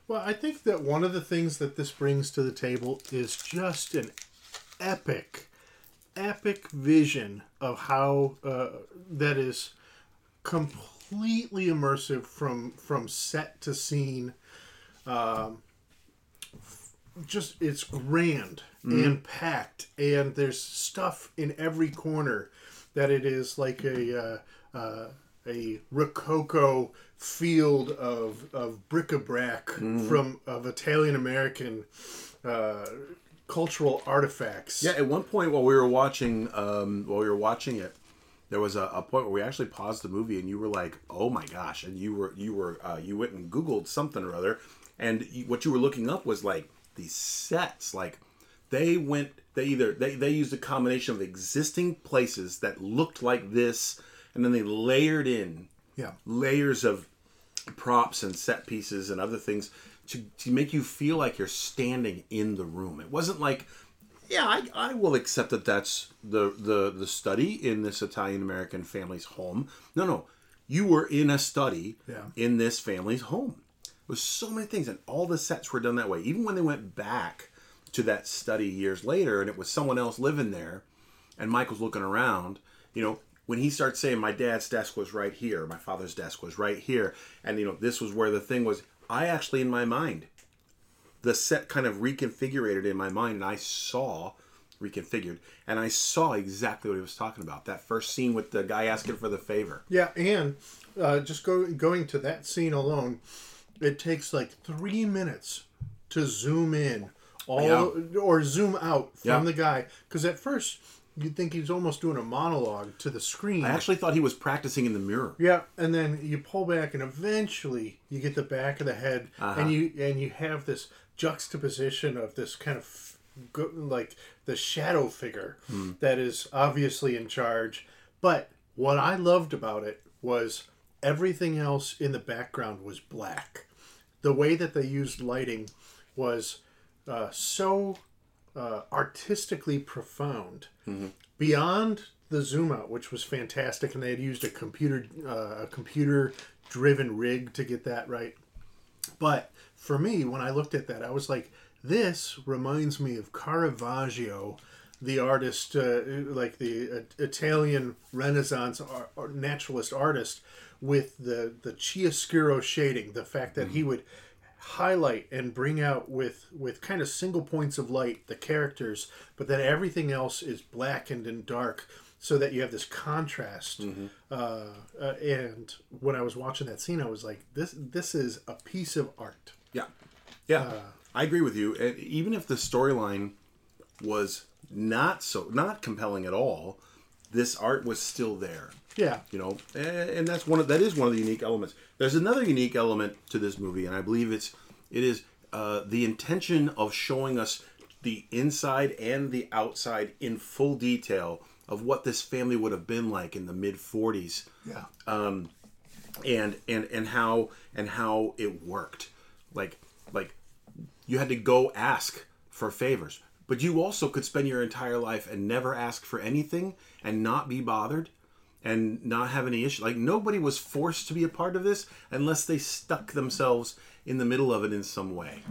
Well, I think that one of the things that this brings to the table is just an epic epic vision of how uh, that is completely immersive from from set to scene. Um, just it's grand mm. and packed, and there's stuff in every corner. That it is like a uh, uh, a Rococo field of of bric-a-brac mm. from of Italian American. Uh, cultural artifacts. Yeah, at one point while we were watching um, while we were watching it, there was a, a point where we actually paused the movie and you were like, "Oh my gosh." And you were you were uh, you went and Googled something or other, and you, what you were looking up was like these sets, like they went they either they, they used a combination of existing places that looked like this, and then they layered in yeah. layers of props and set pieces and other things. To, to make you feel like you're standing in the room. It wasn't like, yeah, I, I will accept that that's the, the, the study in this Italian-American family's home. No, no. You were in a study yeah. in this family's home. It was so many things, and all the sets were done that way. Even when they went back to that study years later, and it was someone else living there, and Michael's looking around, you know, when he starts saying, my dad's desk was right here, my father's desk was right here, and, you know, this was where the thing was. I actually, in my mind, the set kind of reconfigured it in my mind, and I saw, reconfigured, and I saw exactly what he was talking about. That first scene with the guy asking for the favor. Yeah, and uh, just go, going to that scene alone, it takes like three minutes to zoom in all yeah. or zoom out from yeah. the guy. Because at first, You'd think he's almost doing a monologue to the screen. I actually thought he was practicing in the mirror. Yeah, and then you pull back, and eventually you get the back of the head, uh-huh. and you and you have this juxtaposition of this kind of like the shadow figure hmm. that is obviously in charge. But what I loved about it was everything else in the background was black. The way that they used lighting was uh, so. Uh, artistically profound mm-hmm. beyond the zoom out, which was fantastic, and they had used a computer uh, a computer driven rig to get that right. But for me, when I looked at that, I was like, this reminds me of Caravaggio, the artist, uh, like the uh, Italian Renaissance art, art, naturalist artist, with the the chiaroscuro shading, the fact that mm-hmm. he would highlight and bring out with with kind of single points of light the characters, but then everything else is blackened and dark so that you have this contrast. Mm-hmm. uh, uh, and when I was watching that scene, I was like, this this is a piece of art. Yeah. Yeah. Uh, I agree with you. And even if the storyline was not so not compelling at all, this art was still there. Yeah. You know, and, and that's one of that is one of the unique elements. There's another unique element to this movie, and I believe it's it is uh, the intention of showing us the inside and the outside in full detail of what this family would have been like in the mid forties. Yeah. Um, and and and how and how it worked. Like like you had to go ask for favors, but you also could spend your entire life and never ask for anything and not be bothered. And not have any issue. Like, nobody was forced to be a part of this unless they stuck themselves in the middle of it in some way.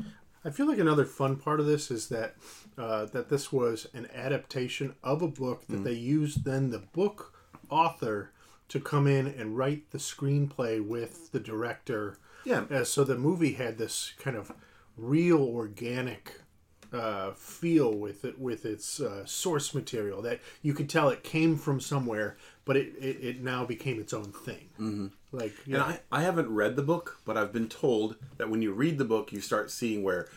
I feel like another fun part of this is that uh, that this was an adaptation of a book that mm-hmm. they used then the book author to come in and write the screenplay with the director. Yeah. Uh, so the movie had this kind of real organic uh, feel with it, with its uh, source material that you could tell it came from somewhere. But it, it, it now became its own thing. Mm-hmm. Like, yeah. And I, I haven't read the book, but I've been told that when you read the book, you start seeing where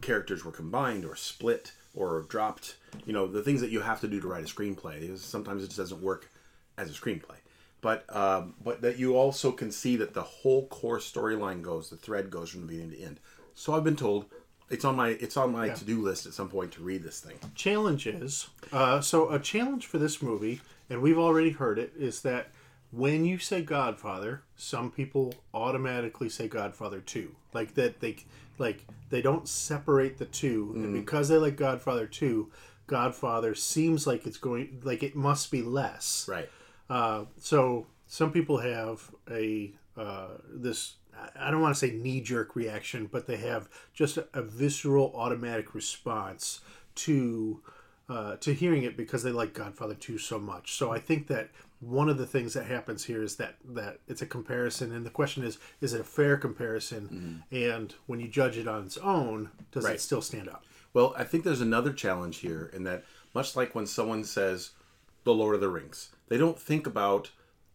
characters were combined or split or dropped. You know, the things that you have to do to write a screenplay. Sometimes it just doesn't work as a screenplay. But um, but that you also can see that the whole core storyline goes, the thread goes from the beginning to end. So I've been told. It's on my it's on my yeah. to-do list at some point to read this thing. Challenges. Uh, so a challenge for this movie, and we've already heard it, is that when you say Godfather, some people automatically say Godfather two. Like that they like they don't separate the two, mm. and because they like Godfather two, Godfather seems like it's going like it must be less. Right. Uh, so some people have a uh, this. I don't want to say knee-jerk reaction, but they have just a visceral, automatic response to uh, to hearing it because they like Godfather two so much. So I think that one of the things that happens here is that, that it's a comparison, and the question is, is it a fair comparison? Mm. And when you judge it on its own, does right. it still stand up? Well, I think there's another challenge here in that, much like when someone says, The Lord of the Rings, they don't think about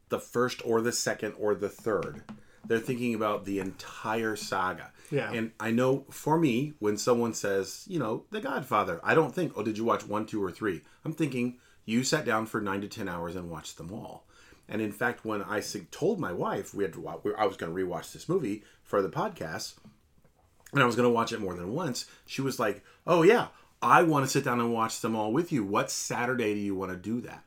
the first or the second or the third. They're thinking about the entire saga. Yeah. And I know for me, when someone says, you know, The Godfather, I don't think, oh, did you watch one, two, or three? I'm thinking you sat down for nine to ten hours and watched them all. And in fact, when I told my wife we had to watch, I was going to rewatch this movie for the podcast, and I was going to watch it more than once, she was like, oh, yeah, I want to sit down and watch them all with you. What Saturday do you want to do that?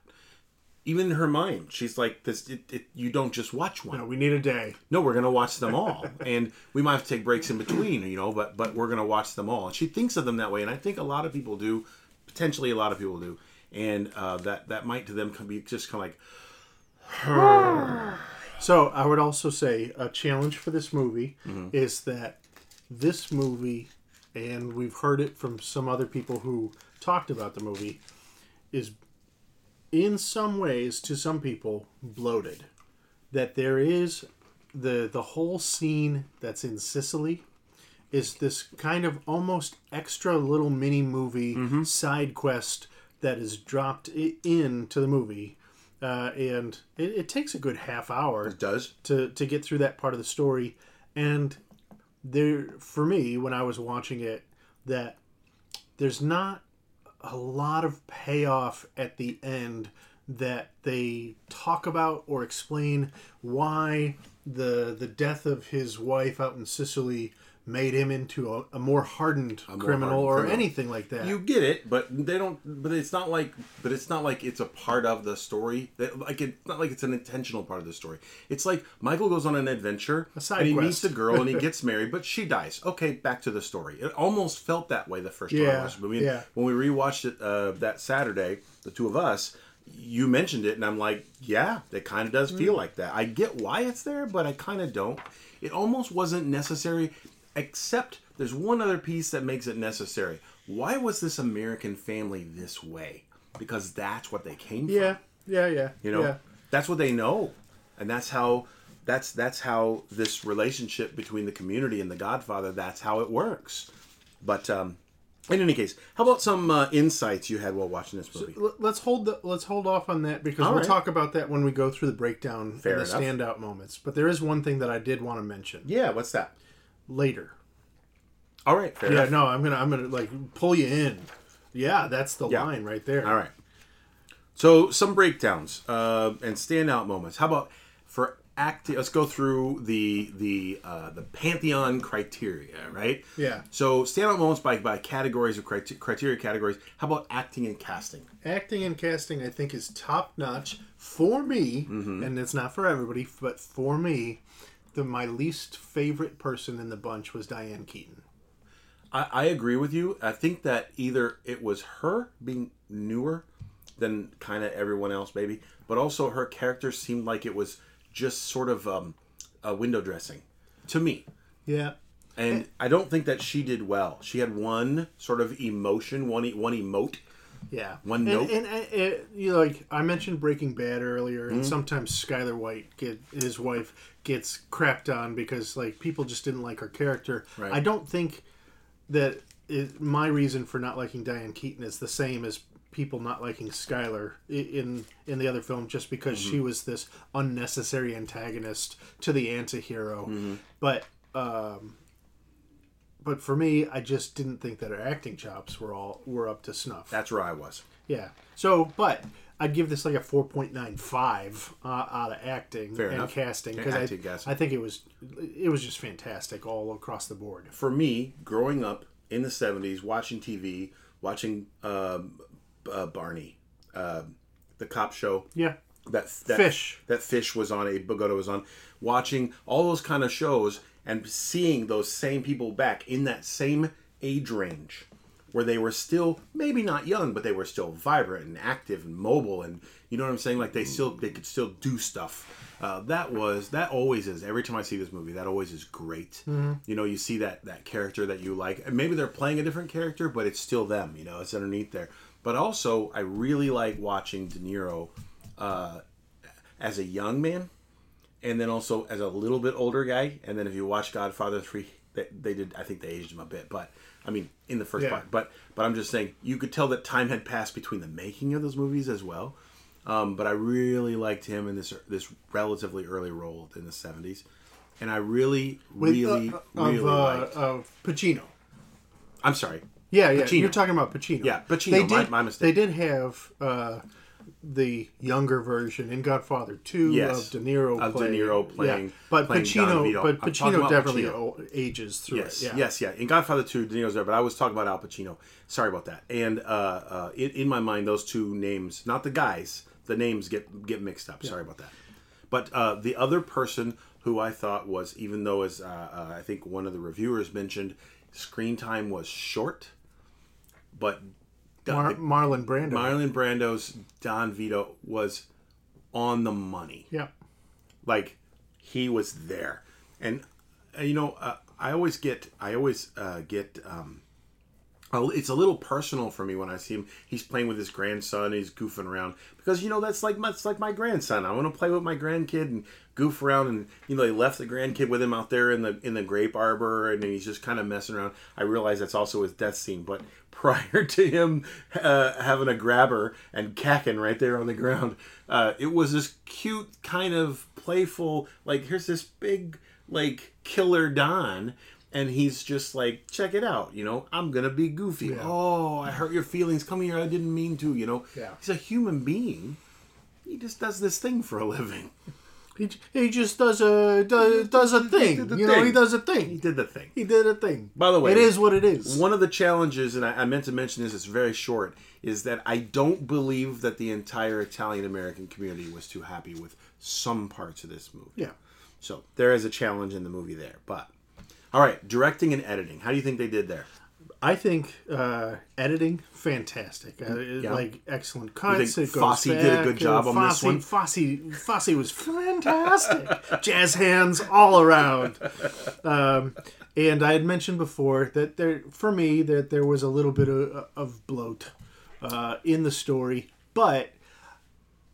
Even in her mind, she's like, "This, it, it, you don't just watch one. No, we need a day. No, we're going to watch them all. And we might have to take breaks in between, you know, but but we're going to watch them all." And she thinks of them that way. And I think a lot of people do, potentially a lot of people do. And uh, that, that might to them can be just kind of like... So I would also say a challenge for this movie mm-hmm. is that this movie, and we've heard it from some other people who talked about the movie, is... in some ways, to some people, bloated. That there is the the whole scene that's in Sicily is this kind of almost extra little mini movie mm-hmm. side quest that is dropped into the movie, uh, and it, it takes a good half hour. It does to to get through that part of the story, and there for me when I was watching it, that there's not a lot of payoff at the end that they talk about or explain why the the death of his wife out in Sicily made him into a, a more hardened a more criminal hardened or criminal. Anything like that. You get it, but they don't. But it's not like. But it's not like it's a part of the story. That like it's not like it's an intentional part of the story. It's like Michael goes on an adventure a side and quest. He meets the girl and he gets married, but she dies. Okay, back to the story. It almost felt that way the first yeah, time I watched the movie. Yeah. When we rewatched it uh, that Saturday, the two of us. You mentioned it, and I'm like, yeah, it kind of does feel like that. I get why it's there, but I kind of don't. It almost wasn't necessary, except there's one other piece that makes it necessary. Why was this American family this way? Because that's what they came yeah, from. Yeah, yeah, yeah. You know, yeah. That's what they know, and that's how that's that's how this relationship between the community and the Godfather. That's how it works. But. um In any case, how about some uh, insights you had while watching this movie? So, let's hold the, let's hold off on that because All we'll right. talk about that when we go through the breakdown Fair and the enough. standout moments. But there is one thing that I did want to mention. Yeah, what's that? Later. All right. Fair yeah. Enough. No, I'm gonna I'm gonna like pull you in. Yeah, that's the yeah. line right there. All right. So some breakdowns uh, and standout moments. How about for acting? Let's go through the the uh, the Pantheon criteria, right? Yeah. So standout moments by by categories or criteria, criteria categories. How about acting and casting? Acting and casting, I think, is top notch for me, mm-hmm. and it's not for everybody, but for me, the my least favorite person in the bunch was Diane Keaton. I, I agree with you. I think that either it was her being newer than kind of everyone else, maybe, but also her character seemed like it was. Just sort of um, uh, window dressing, to me. Yeah, and I don't think that she did well. She had one sort of emotion, one e- one emote. Yeah, one and, note. And, and, and you know, like I mentioned Breaking Bad earlier, mm-hmm. and sometimes Skyler White, get, his wife, gets crapped on because like people just didn't like her character. Right. I don't think that it, my reason for not liking Diane Keaton is the same as. People not liking Skyler in in the other film just because mm-hmm. she was this unnecessary antagonist to the antihero. Mm-hmm. But um, but for me, I just didn't think that her acting chops were all were up to snuff. That's where I was. Yeah. So, but I'd give this like a four point nine five uh, out of acting Fair and enough. casting because I, I think it was it was just fantastic all across the board. For me, growing up in the seventies, watching T V, watching. Um, Uh, Barney, uh, the cop show. Yeah, that, that fish. That fish was on. A Bogota was on. Watching all those kind of shows and seeing those same people back in that same age range, where they were still maybe not young, but they were still vibrant and active and mobile, and you know what I'm saying. Like they still they could still do stuff. Uh, that was that always is. Every time I see this movie, that always is great. Mm-hmm. You know, you see that that character that you like, and maybe they're playing a different character, but it's still them. You know, it's underneath there. But also, I really like watching De Niro uh, as a young man, and then also as a little bit older guy. And then if you watch Godfather three, they, they did. I think they aged him a bit, but I mean, in the first yeah. part. But but I'm just saying, you could tell that time had passed between the making of those movies as well. Um, but I really liked him in this this relatively early role in the seventies, and I really, With, really, uh, really of, uh, liked of Pacino. I'm sorry. Yeah, yeah. Pacino. You're talking about Pacino. Yeah, Pacino. They did, my, my mistake. They did have uh, the younger version in Godfather two yes, of De Niro of playing. De Niro playing. Yeah. But playing Pacino, but Pacino definitely Pacino. ages through yes, it. Yeah. Yes, yeah. In Godfather two, De Niro's there, but I was talking about Al Pacino. Sorry about that. And uh, uh, in, in my mind, those two names, not the guys, the names get get mixed up. Yeah. Sorry about that. But uh, the other person who I thought was, even though as uh, uh, I think one of the reviewers mentioned, screen time was short. But Mar- Marlon Brando, Marlon Brando's Don Vito was on the money. Yeah, like he was there, and uh, you know, uh, I always get, I always uh, get. Um, it's a little personal for me when I see him. He's playing with his grandson. And he's goofing around because you know that's like that's like my grandson. I want to play with my grandkid and goof around. And you know they left the grandkid with him out there in the in the grape arbor, and he's just kind of messing around. I realize that's also his death scene, but prior to him uh, having a grabber and cacking right there on the ground, uh, it was this cute kind of playful. Like here's this big like killer Don. And he's just like, check it out, you know, I'm going to be goofy. Yeah. Oh, I hurt your feelings. Come here. I didn't mean to, you know. Yeah. He's a human being. He just does this thing for a living. He, he just does a, does, does a thing. You thing. know, he does a thing. He did the thing. He did a thing. By the way. It is what it is. One of the challenges, and I, I meant to mention this, it's very short, is that I don't believe that the entire Italian-American community was too happy with some parts of this movie. Yeah. So there is a challenge in the movie there, but... All right, directing and editing. How do you think they did there? I think uh, editing, fantastic. Uh, yeah. Like, excellent cuts. You think Fosse did a good job on Fosse, this one? Fosse, Fosse was fantastic. Jazz hands all around. Um, and I had mentioned before that there, for me, that there was a little bit of, of bloat uh, in the story, but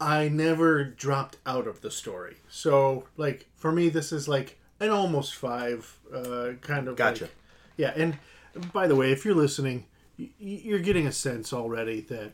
I never dropped out of the story. So, like, for me, this is like an almost five, uh, kind of. Gotcha. Like, yeah, and by the way, if you're listening, y- you're getting a sense already that,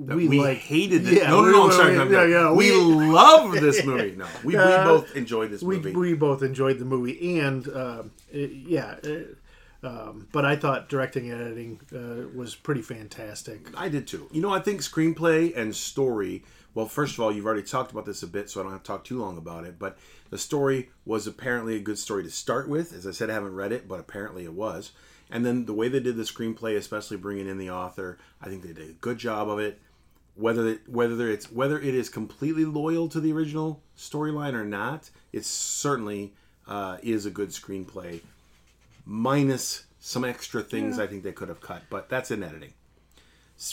that we, we like, hated it. Yeah, no, no, no, I'm sorry. No, no, we, we love this movie. No, we, uh, we both enjoyed this movie. We, we both enjoyed the movie, and um, it, yeah, it, um, but I thought directing and editing uh, was pretty fantastic. I did too. You know, I think screenplay and story. Well, first of all, you've already talked about this a bit, so I don't have to talk too long about it, but the story was apparently a good story to start with. As I said, I haven't read it, but apparently it was. And then the way they did the screenplay, especially bringing in the author, I think they did a good job of it. Whether it, whether it's whether it is completely loyal to the original storyline or not, it certainly uh, is a good screenplay, minus some extra things yeah. I think they could have cut, but that's in editing.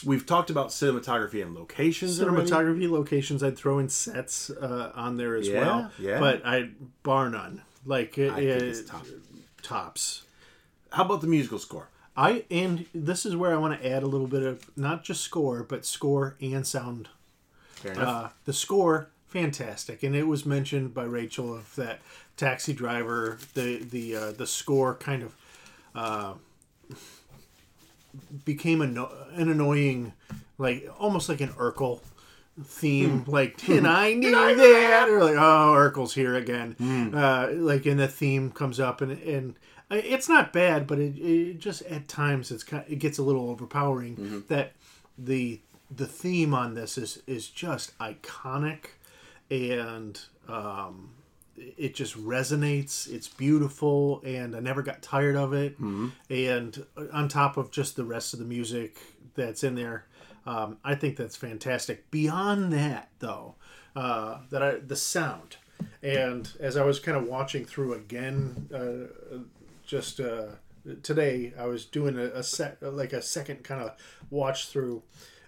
We've talked about cinematography and locations. Cinematography, already. Locations. I'd throw in sets uh, on there as yeah, well. Yeah. But I bar none. Like it, I think it's top. tops. How about the musical score? I and this is where I want to add a little bit of not just score, but score and sound. Fair enough. Uh, the score, fantastic, and it was mentioned by Rachel of that Taxi Driver. The the uh, the score kind of. Uh, became an, an annoying, like almost like an Urkel theme. Mm. Like, did I need that? Or like, oh, Urkel's here again. Mm. Uh, like, and the theme comes up, and and it's not bad, but it, it just at times it's kind of, it gets a little overpowering. Mm-hmm. That the the theme on this is is just iconic, and um, it just resonates. It's beautiful, and I never got tired of it. Mm-hmm. And on top of just the rest of the music that's in there, um, I think that's fantastic. Beyond that, though, uh, that I, the sound, and as I was kind of watching through again, uh, just uh, today, I was doing a, a set like a second kind of watch through,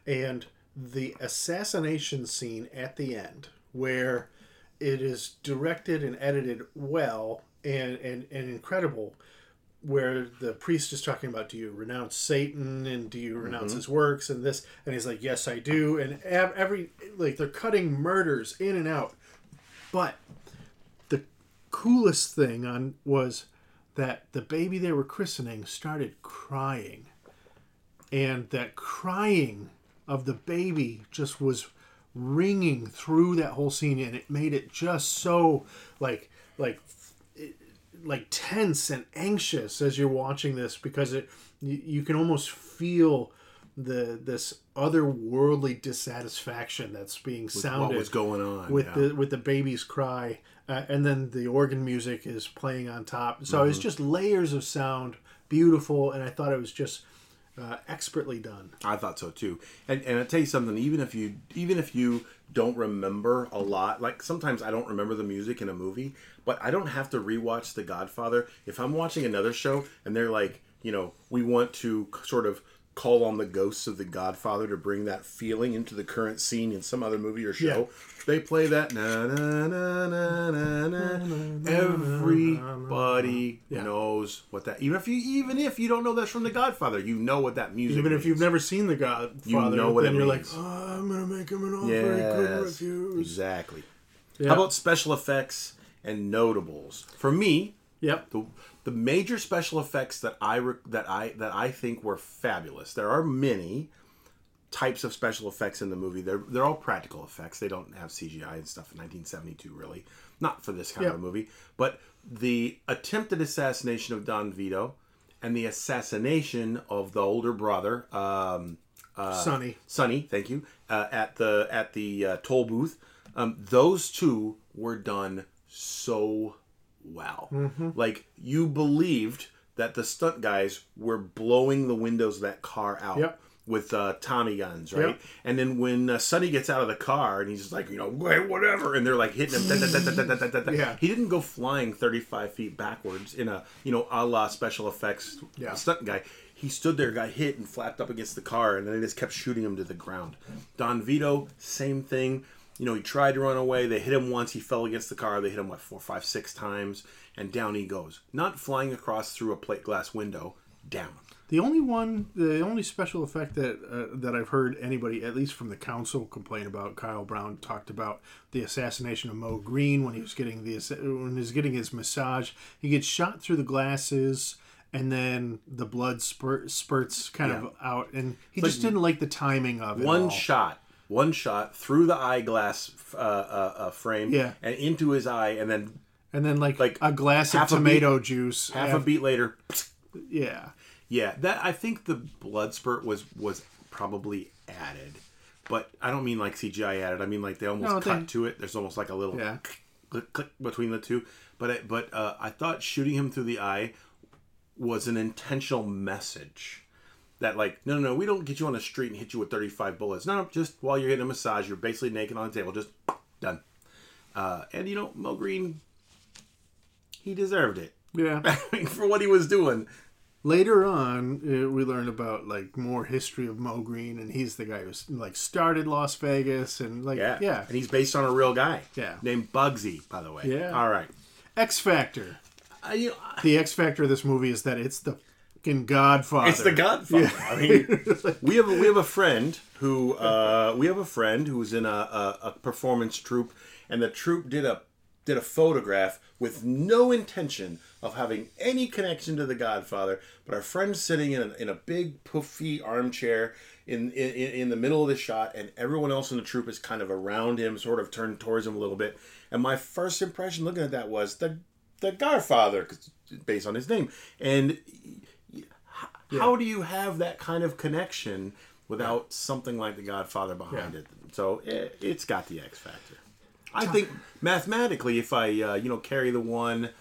and the assassination scene at the end where. It is directed and edited well and, and, and incredible, where the priest is talking about, do you renounce Satan and do you renounce mm-hmm. his works and this? And he's like, yes, I do. And every, like, they're cutting murders in and out. But the coolest thing on was that the baby they were christening started crying. And that crying of the baby just was ringing through that whole scene, and it made it just so like like like tense and anxious as you're watching this, because it you, you can almost feel the this otherworldly dissatisfaction that's being with sounded what was going on with yeah. the with the baby's cry, uh, and then the organ music is playing on top, so mm-hmm. it's just layers of sound, beautiful, and I thought it was just Uh, expertly done. I thought so too, and and I tell you something. Even if you even if you don't remember a lot, like sometimes I don't remember the music in a movie, but I don't have to rewatch The Godfather. If I'm watching another show and they're like, you know, we want to sort of call on the ghosts of The Godfather to bring that feeling into the current scene in some other movie or show, yeah. they play that na na na na na na. Every Everybody yeah. knows what that. Even if you, even if you don't know that's from The Godfather, you know what that music. Even means. If you've never seen The Godfather, you know what then it you're means. Like, oh, I'm gonna make him an offer yes, he couldn't refuse. Exactly. Yep. How about special effects and notables? For me, yep. The, the major special effects that I that I that I think were fabulous. There are many. types of special effects in the movie. They're they're all practical effects. They don't have C G I and stuff in nineteen seventy-two, really. Not for this kind yep. of a movie. But the attempted assassination of Don Vito and the assassination of the older brother, um, uh, Sonny. Sonny, thank you, uh, at the at the uh, toll booth. Um, those two were done so well. Mm-hmm. Like, you believed that the stunt guys were blowing the windows of that car out. Yep. With uh, Tommy guns, right? Yep. And then when uh, Sonny gets out of the car and he's just like, you know, hey, whatever, and they're like hitting him. da, da, da, da, da, da, da. Yeah. He didn't go flying thirty-five feet backwards in a, you know, a la special effects yeah. stunt guy. He stood there, got hit, and flapped up against the car, and then they just kept shooting him to the ground. Don Vito, same thing. You know, he tried to run away. They hit him once. He fell against the car. They hit him, what, four, five, six times, and down he goes. Not flying across through a plate glass window, down. The only one, the only special effect that uh, that I've heard anybody, at least from the council, complain about. Kyle Brown talked about the assassination of Mo Green when he was getting the when he was getting his massage. He gets shot through the glasses, and then the blood spurt, spurts kind yeah. of out, and he but just didn't like the timing of it. One all. shot, one shot through the eyeglass uh, uh, uh, frame, yeah. and into his eye, and then and then like, like a glass of tomato beat, juice. Half yeah. a beat later, yeah. Yeah, that I think the blood spurt was, was probably added, but I don't mean like C G I added. I mean like they almost no, cut they, to it. There's almost like a little yeah. click, click, click between the two. But I, but uh, I thought shooting him through the eye was an intentional message that like no no no we don't get you on the street and hit you with thirty-five bullets. No, no just while you're getting a massage, you're basically naked on the table. Just done. Uh, and you know Mo Green, he deserved it. Yeah, for what he was doing. Later on, we learn about like more history of Mo Green, and he's the guy who like started Las Vegas, and like yeah, yeah. and he's based on a real guy, yeah, named Bugsy, by the way. Yeah, all right. X Factor. Uh, you know, I... The X Factor of this movie is that it's the fucking Godfather. It's the Godfather. Yeah. I mean, we have a, we have a friend who uh, we have a friend who's in a, a, a performance troupe, and the troupe did a did a photograph with no intention of having any connection to The Godfather, but our friend's sitting in a, in a big puffy armchair in, in in the middle of the shot, and everyone else in the troupe is kind of around him, sort of turned towards him a little bit. And my first impression looking at that was the the Godfather, based on his name. And h- yeah. how do you have that kind of connection without yeah. something like The Godfather behind yeah. it? So it, it's got the X Factor. I think mathematically, if I uh, you know carry the one.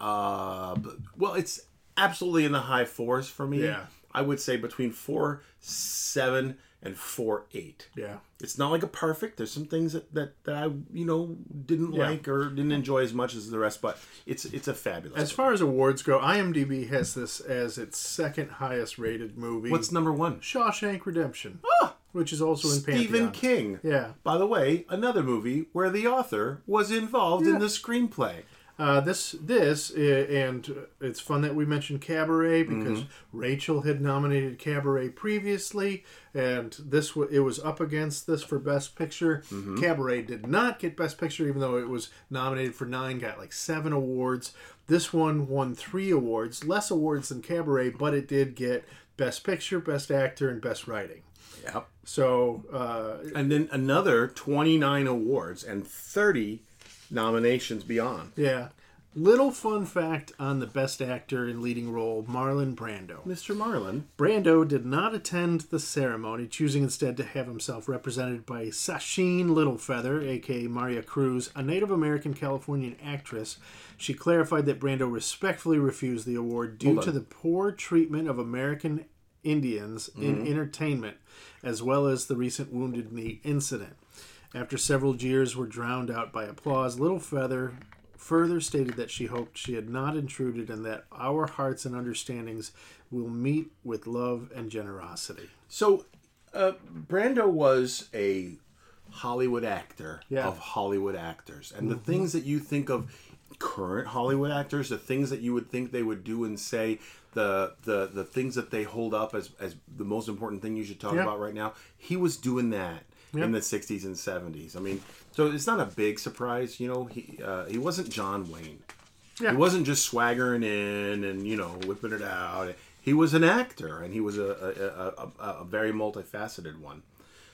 Uh, but, well, it's absolutely in the high fours for me. Yeah. I would say between four seven and four eight. Yeah, it's not like a perfect. There's some things that, that, that I you know didn't yeah. like or didn't enjoy as much as the rest, but it's it's a fabulous. As movie. Far as awards go, IMDb has this as its second highest rated movie. What's number one? Shawshank Redemption. Ah! Which is also in Pantheon. Stephen King. Yeah. By the way, another movie where the author was involved yeah. in the screenplay. Uh, this, this, and it's fun that we mentioned Cabaret because mm-hmm. Rachel had nominated Cabaret previously, and this it was up against this for Best Picture. Mm-hmm. Cabaret did not get Best Picture, even though it was nominated for nine, got like seven awards. This one won three awards, less awards than Cabaret, but it did get Best Picture, Best Actor, and Best Writing. Yep. So, uh, and then another twenty-nine awards and thirty nominations beyond. Yeah. Little fun fact on the Best Actor in Leading Role, Marlon Brando. Mister Marlon. Brando did not attend the ceremony, choosing instead to have himself represented by Sasheen Littlefeather, a k a. Maria Cruz, a Native American Californian actress. She clarified that Brando respectfully refused the award due to the poor treatment of American Indians in mm-hmm. entertainment, as well as the recent Wounded Knee incident. After several jeers were drowned out by applause, Littlefeather further stated that she hoped she had not intruded and that our hearts and understandings will meet with love and generosity. So, uh, Brando was a Hollywood actor yeah. of Hollywood actors. And mm-hmm. the things that you think of current Hollywood actors, the things that you would think they would do and say, the the, the things that they hold up as, as the most important thing you should talk yeah. about right now, he was doing that. Yep. In the sixties and seventies. I mean, so it's not a big surprise, you know. He uh, he wasn't John Wayne. Yeah. He wasn't just swaggering in and, you know, whipping it out. He was an actor, and he was a, a, a, a, a very multifaceted one.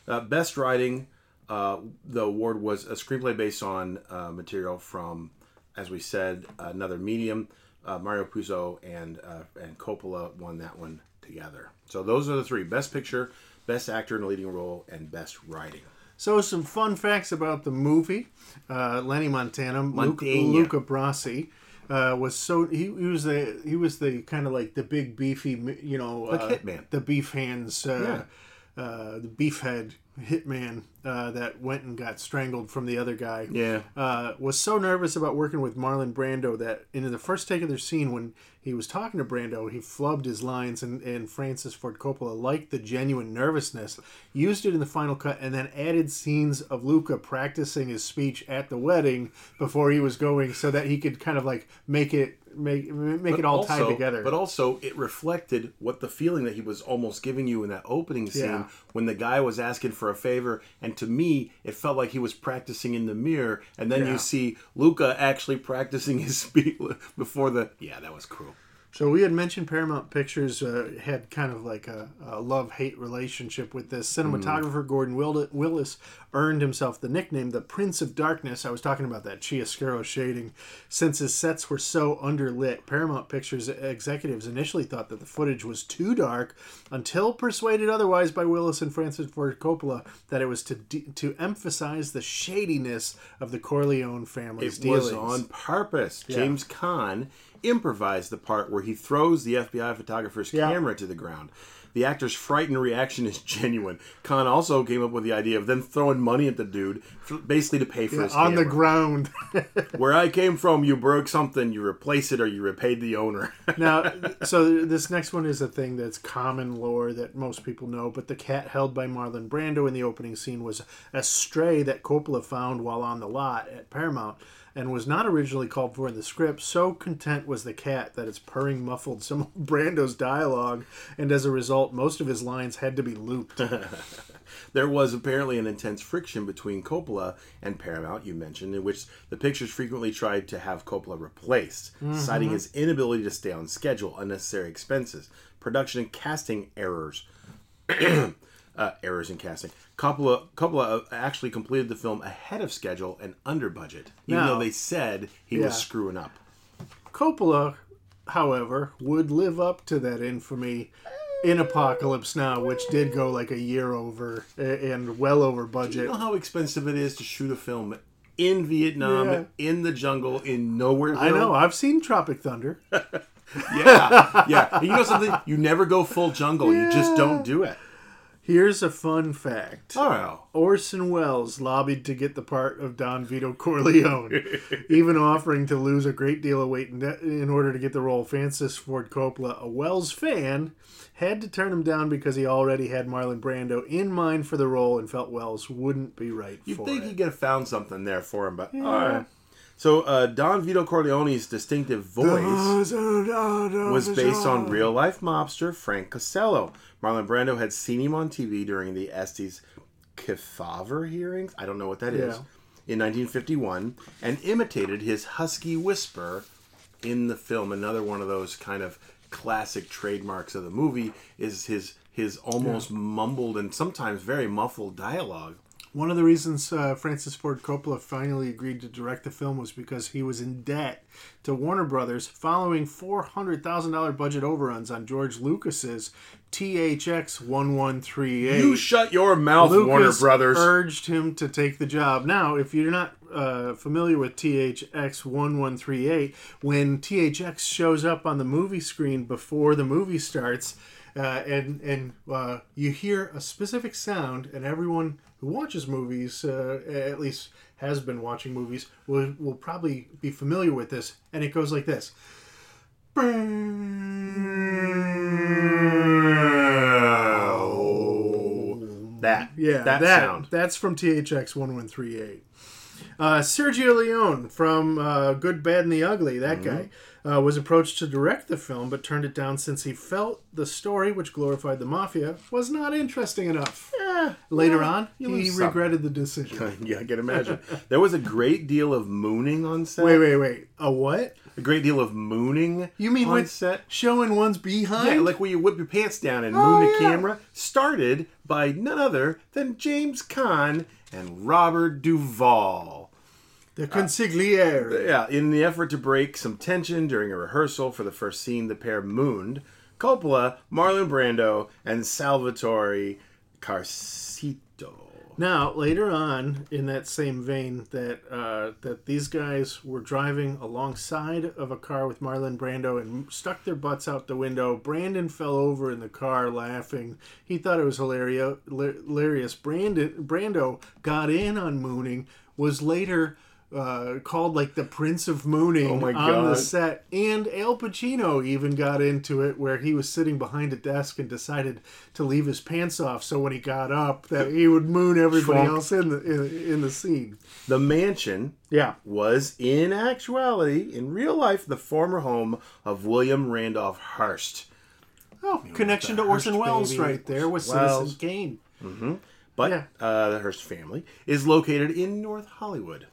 Uh, best writing, uh, the award was a screenplay based on uh, material from, as we said, another medium. Uh, Mario Puzo and uh, and Coppola won that one together. So those are the three: best picture, best actor in a leading role, and best writing. So some fun facts about the movie: uh, Lenny Montana, Luca, Luca Brasi. Uh, was so he, he was the he was the kind of like the big beefy, you know, like uh, hitman, the beef hands, uh, yeah. uh, the beef head hitman uh, that went and got strangled from the other guy. Yeah, uh, was so nervous about working with Marlon Brando that in the first take of their scene when he was talking to Brando, he flubbed his lines, and, and Francis Ford Coppola liked the genuine nervousness, used it in the final cut, and then added scenes of Luca practicing his speech at the wedding before he was going so that he could kind of like make it make make but it all also, tie together. But also, it reflected what the feeling that he was almost giving you in that opening scene yeah. when the guy was asking for a favor, and to me, it felt like he was practicing in the mirror, and then yeah. you see Luca actually practicing his speech before the... Yeah, that was cruel. So we had mentioned Paramount Pictures uh, had kind of like a, a love-hate relationship with this. Cinematographer mm. Gordon Willis earned himself the nickname the Prince of Darkness. I was talking about that chiaroscuro shading. Since his sets were so underlit, Paramount Pictures executives initially thought that the footage was too dark until persuaded otherwise by Willis and Francis Ford Coppola that it was to de- to emphasize the shadiness of the Corleone family's dealings. It was on purpose. Yeah. James Caan improvised the part where he throws the F B I photographer's yeah. camera to the ground. The actor's frightened reaction is genuine. Caan also came up with the idea of them throwing money at the dude, basically to pay for yeah, his on camera. The ground. Where I came from, you broke something, you replace it, or you repaid the owner. Now, so this next one is a thing that's common lore that most people know, but the cat held by Marlon Brando in the opening scene was a stray that Coppola found while on the lot at Paramount, and was not originally called for in the script. So content was the cat that its purring muffled some of Brando's dialogue, and as a result, most of his lines had to be looped. There was apparently an intense friction between Coppola and Paramount, you mentioned, in which the Pictures frequently tried to have Coppola replaced, mm-hmm. citing his inability to stay on schedule, unnecessary expenses, production and casting errors. uh, errors in casting. Coppola, Coppola actually completed the film ahead of schedule and under budget, even now, though they said he yeah. was screwing up. Coppola, however, would live up to that infamy in Apocalypse Now, which did go like a year over and well over budget. Do you know how expensive it is to shoot a film in Vietnam, yeah. in the jungle, in nowhere? I know. I've seen Tropic Thunder. yeah, yeah. And you know something? You never go full jungle. Yeah. You just don't do it. Here's a fun fact. Oh. Orson Welles lobbied to get the part of Don Vito Corleone, even offering to lose a great deal of weight in, de- in order to get the role. Francis Ford Coppola, a Welles fan, had to turn him down because he already had Marlon Brando in mind for the role and felt Welles wouldn't be right You'd for it. You'd think he could have found something there for him, but yeah. all right. So uh, Don Vito Corleone's distinctive voice was based on real-life mobster Frank Costello. Marlon Brando had seen him on T V during the Estes Kefauver hearings. I don't know what that yeah. is. In nineteen fifty-one, and imitated his husky whisper in the film. Another one of those kind of classic trademarks of the movie is his his almost yeah. mumbled and sometimes very muffled dialogue. One of the reasons uh, Francis Ford Coppola finally agreed to direct the film was because he was in debt to Warner Brothers following four hundred thousand dollars budget overruns on George Lucas's T H X one one three eight. You shut your mouth, Lucas Warner Brothers. Urged him to take the job. Now, if you're not uh, familiar with T H X one one three eight, when T H X shows up on the movie screen before the movie starts, Uh, and and uh, you hear a specific sound, and everyone who watches movies, uh, at least has been watching movies, will will probably be familiar with this. And it goes like this. That. Yeah, that, that sound. That's from T H X one one three eight. Uh, Sergio Leone from uh, Good, Bad, and the Ugly, that mm-hmm. guy. Uh, was approached to direct the film, but turned it down since he felt the story, which glorified the mafia, was not interesting enough. Yeah, Later yeah, on, he regretted the decision. Yeah, I can imagine. There was a great deal of mooning on set. Wait, wait, wait. A what? A great deal of mooning You mean on with set? Showing one's behind? Yeah, like when you whip your pants down and oh, moon the yeah. camera. Started by none other than James Caan and Robert Duvall. The consigliere. Uh, yeah, in the effort to break some tension during a rehearsal for the first scene, the pair mooned Coppola, Marlon Brando, and Salvatore Carcito. Now, later on, in that same vein, that uh, that these guys were driving alongside of a car with Marlon Brando and stuck their butts out the window. Brandon fell over in the car laughing. He thought it was hilario- hilarious. Brandon, Brando got in on mooning, was later uh, called like the Prince of Mooning oh my God. on the set. And Al Pacino even got into it where he was sitting behind a desk and decided to leave his pants off so when he got up that he would moon everybody Trump. else in the in, in the scene. The mansion yeah. was in actuality, in real life, the former home of William Randolph Hearst. Oh, you know, connection to Orson Hearst Welles baby. right there with Wells. Citizen Kane. Mm-hmm. But yeah. uh, the Hearst family is located in North Hollywood.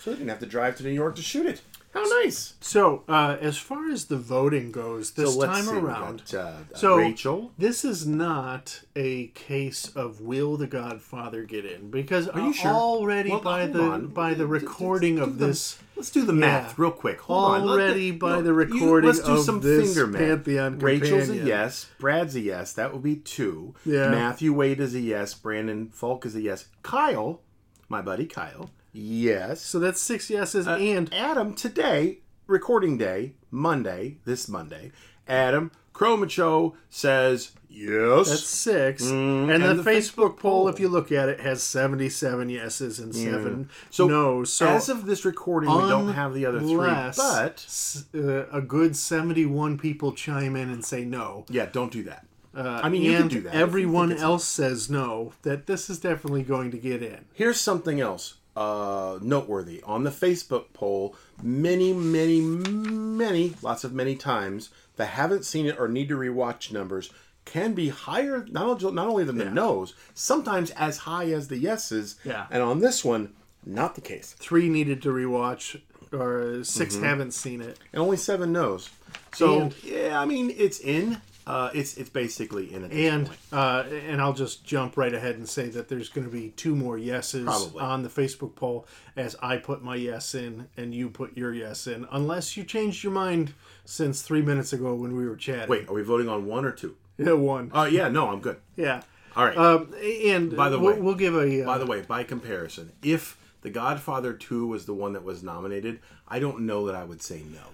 So they didn't have to drive to New York to shoot it. How nice! So, uh, as far as the voting goes, this so let's time see, around, we got, uh, so Rachel, this is not a case of will the Godfather get in because Are you sure? already well, by the on. by the recording let's, let's of the, this, let's do the math yeah, real quick. Hold already on. by no, the recording you, of some this finger math. Pantheon Rachel's companion. a yes, Brad's a yes. That would be two. Yeah. Matthew Wade is a yes. Brandon Falk is a yes. Kyle, my buddy Kyle. Yes. So that's six yeses. Uh, and Adam, today, recording day, Monday, this Monday, Adam Cromacho says yes. That's six. Mm, and, and the, the Facebook, Facebook poll, if you look at it, has seventy-seven yeses and yeah. seven so no's. So as of this recording, we don't have the other three. But uh, a good seventy-one people chime in and say no. Yeah, don't do that. Uh, I mean, you can do that. Everyone else says no, that this is definitely going to get in. Here's something else. Uh, noteworthy. On the Facebook poll, many, many, many, lots of many times, the haven't seen it or need to rewatch numbers can be higher, not, not only than the yeah. no's, sometimes as high as the yeses. Yeah. And on this one, not the case. Three needed to rewatch, or six mm-hmm. haven't seen it. And only seven no's. So, and, yeah, I mean, it's in. Uh, it's it's basically in it. And uh, and I'll just jump right ahead and say that there's going to be two more yeses Probably. on the Facebook poll as I put my yes in and you put your yes in, unless you changed your mind since three minutes ago when we were chatting. Wait, are we voting on one or two? Yeah, one. Oh uh, yeah, no, I'm good. Yeah. All right. Um, and by the we'll, way, we'll give a. Uh, by the way, by comparison, if The Godfather two was the one that was nominated, I don't know that I would say no.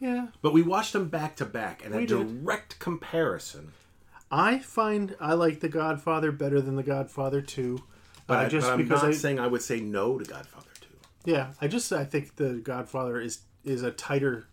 Yeah. But we watched them back to back and a direct comparison. I find I like The Godfather better than The Godfather two. But, uh, I, just but I'm not I, saying I would say no to Godfather two. Yeah. I just I think The Godfather is, is a tighter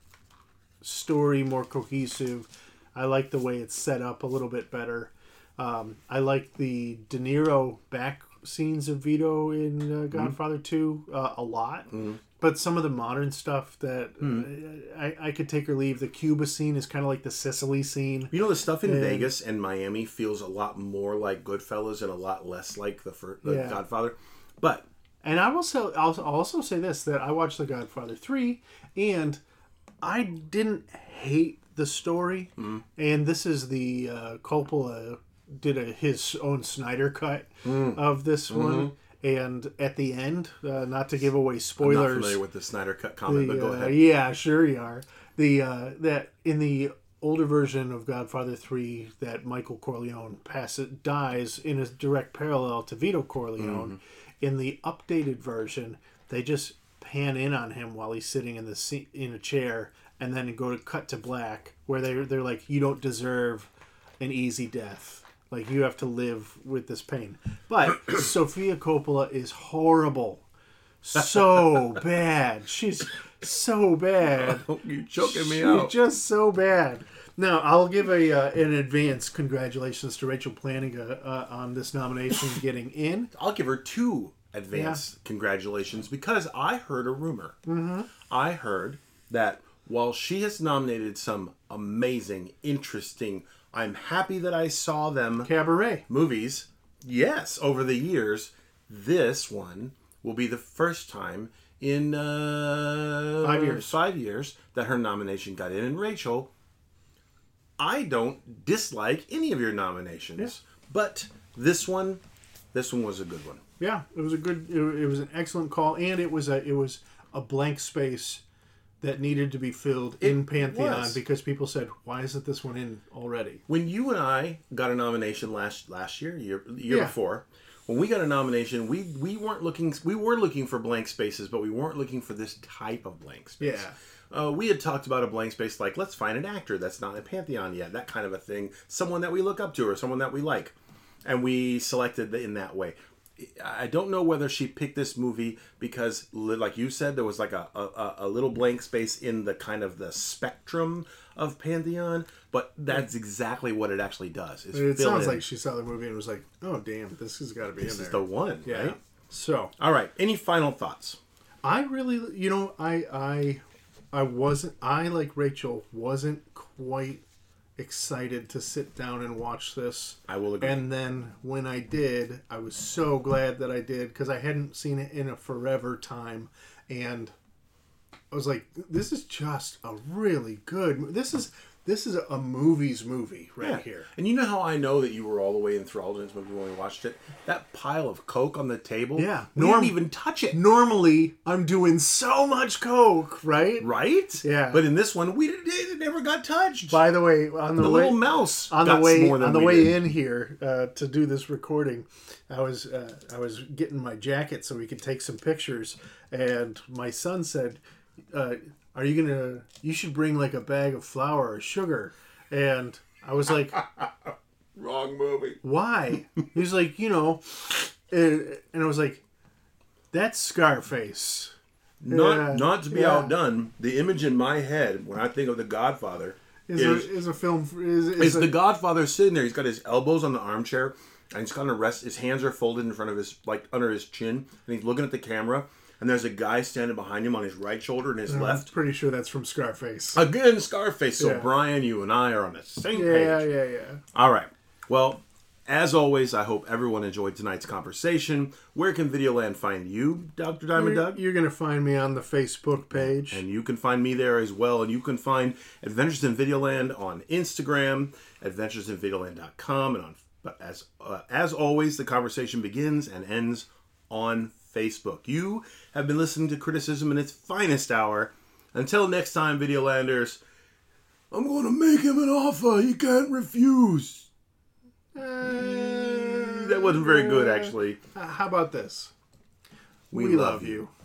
story, more cohesive. I like the way it's set up a little bit better. Um, I like the De Niro back scenes of Vito in uh, Godfather mm-hmm. two uh, a lot. Mm-hmm. But some of the modern stuff that mm. I, I could take or leave. The Cuba scene is kind of like the Sicily scene. You know, the stuff in and, Vegas and Miami feels a lot more like Goodfellas and a lot less like The, first, the yeah. Godfather. But And I will say, I'll also say this, that I watched The Godfather three, and I didn't hate the story. Mm. And this is the uh, Coppola did a, his own Snyder cut mm. of this mm-hmm. one. And at the end, uh, not to give away spoilers. I'm not familiar with the Snyder Cut comment, the, but go ahead. Uh, yeah, sure you are. The uh, that in the older version of Godfather three, that Michael Corleone passes dies in a direct parallel to Vito Corleone. Mm-hmm. In the updated version, they just pan in on him while he's sitting in the se- in a chair, and then go to cut to black, where they they're like, "You don't deserve an easy death." Like, you have to live with this pain. But Sofia Coppola is horrible. So bad. She's so bad. Oh, you're choking me out. She's just so bad. Now, I'll give a uh, in advance congratulations to Rachel Plantenga uh, on this nomination getting in. I'll give her two advance yeah. congratulations because I heard a rumor. Mm-hmm. I heard that while she has nominated some amazing, interesting, I'm happy that I saw them. Cabaret. Movies. Yes, over the years. This one will be the first time in uh, five years. Five years that her nomination got in. And Rachel, I don't dislike any of your nominations. Yeah. But this one, this one was a good one. Yeah, it was a good. It, it was an excellent call, and it was a it was a blank space that needed to be filled it in Pantheon was. Because people said, "Why isn't this one in already?" When you and I got a nomination last last year, year year yeah. before, when we got a nomination, we we weren't looking. We were looking for blank spaces, but we weren't looking for this type of blank space. Yeah. Uh, we had talked about a blank space like, let's find an actor that's not in Pantheon yet, that kind of a thing. Someone that we look up to or someone that we like. And we selected in that way. I don't know whether she picked this movie because, like you said, there was like a, a, a little blank space in the kind of the spectrum of Pantheon. But that's exactly what it actually does. It's it sounds in. Like she saw the movie and was like, oh, damn, this has got to be this in there. This is the one, yeah. right? So. All right. Any final thoughts? I really, you know, I... I I wasn't, I, like Rachel, wasn't quite excited to sit down and watch this. I will agree. And then when I did, I was so glad that I did because I hadn't seen it in a forever time. And I was like, this is just a really good, this is this is a movie's movie right yeah. here. And you know how I know that you were all the way enthralled in this movie when we watched it? That pile of Coke on the table. Yeah. We Norm- didn't even touch it. Normally, I'm doing so much Coke, right? Right? Yeah. But in this one, we didn't, it never got touched. By the way, on the, the way, little mouse on the way more than on the way did. in here uh, to do this recording, I was uh, I was getting my jacket so we could take some pictures, and my son said, Uh, are you gonna you should bring like a bag of flour or sugar, and I was like wrong movie, why? He was like, you know, and I was like, that's Scarface. Not uh, not to be yeah. outdone, the image in my head when I think of The Godfather is, is, a, is a film is, is, is a, The Godfather sitting there, he's got his elbows on the armchair and he's got to rest, his hands are folded in front of his, like under his chin, and he's looking at the camera. And there's a guy standing behind him on his right shoulder and his I'm left. I'm pretty sure that's from Scarface. Again, Scarface. So, yeah. Brian, you and I are on the same yeah, page. Yeah, yeah, yeah. All right. Well, as always, I hope everyone enjoyed tonight's conversation. Where can Videoland find you, Doctor Diamond Doug? You're, you're going to find me on the Facebook page. And you can find me there as well. And you can find Adventures in Videoland on Instagram, adventures in videoland dot com. And on, but as, uh, as always, the conversation begins and ends on Facebook. Facebook. You have been listening to Criticism in its finest hour. Until next time, Videolanders, I'm going to make him an offer he can't refuse. Uh, that wasn't very good, actually. Uh, how about this? We, we love, love you. you.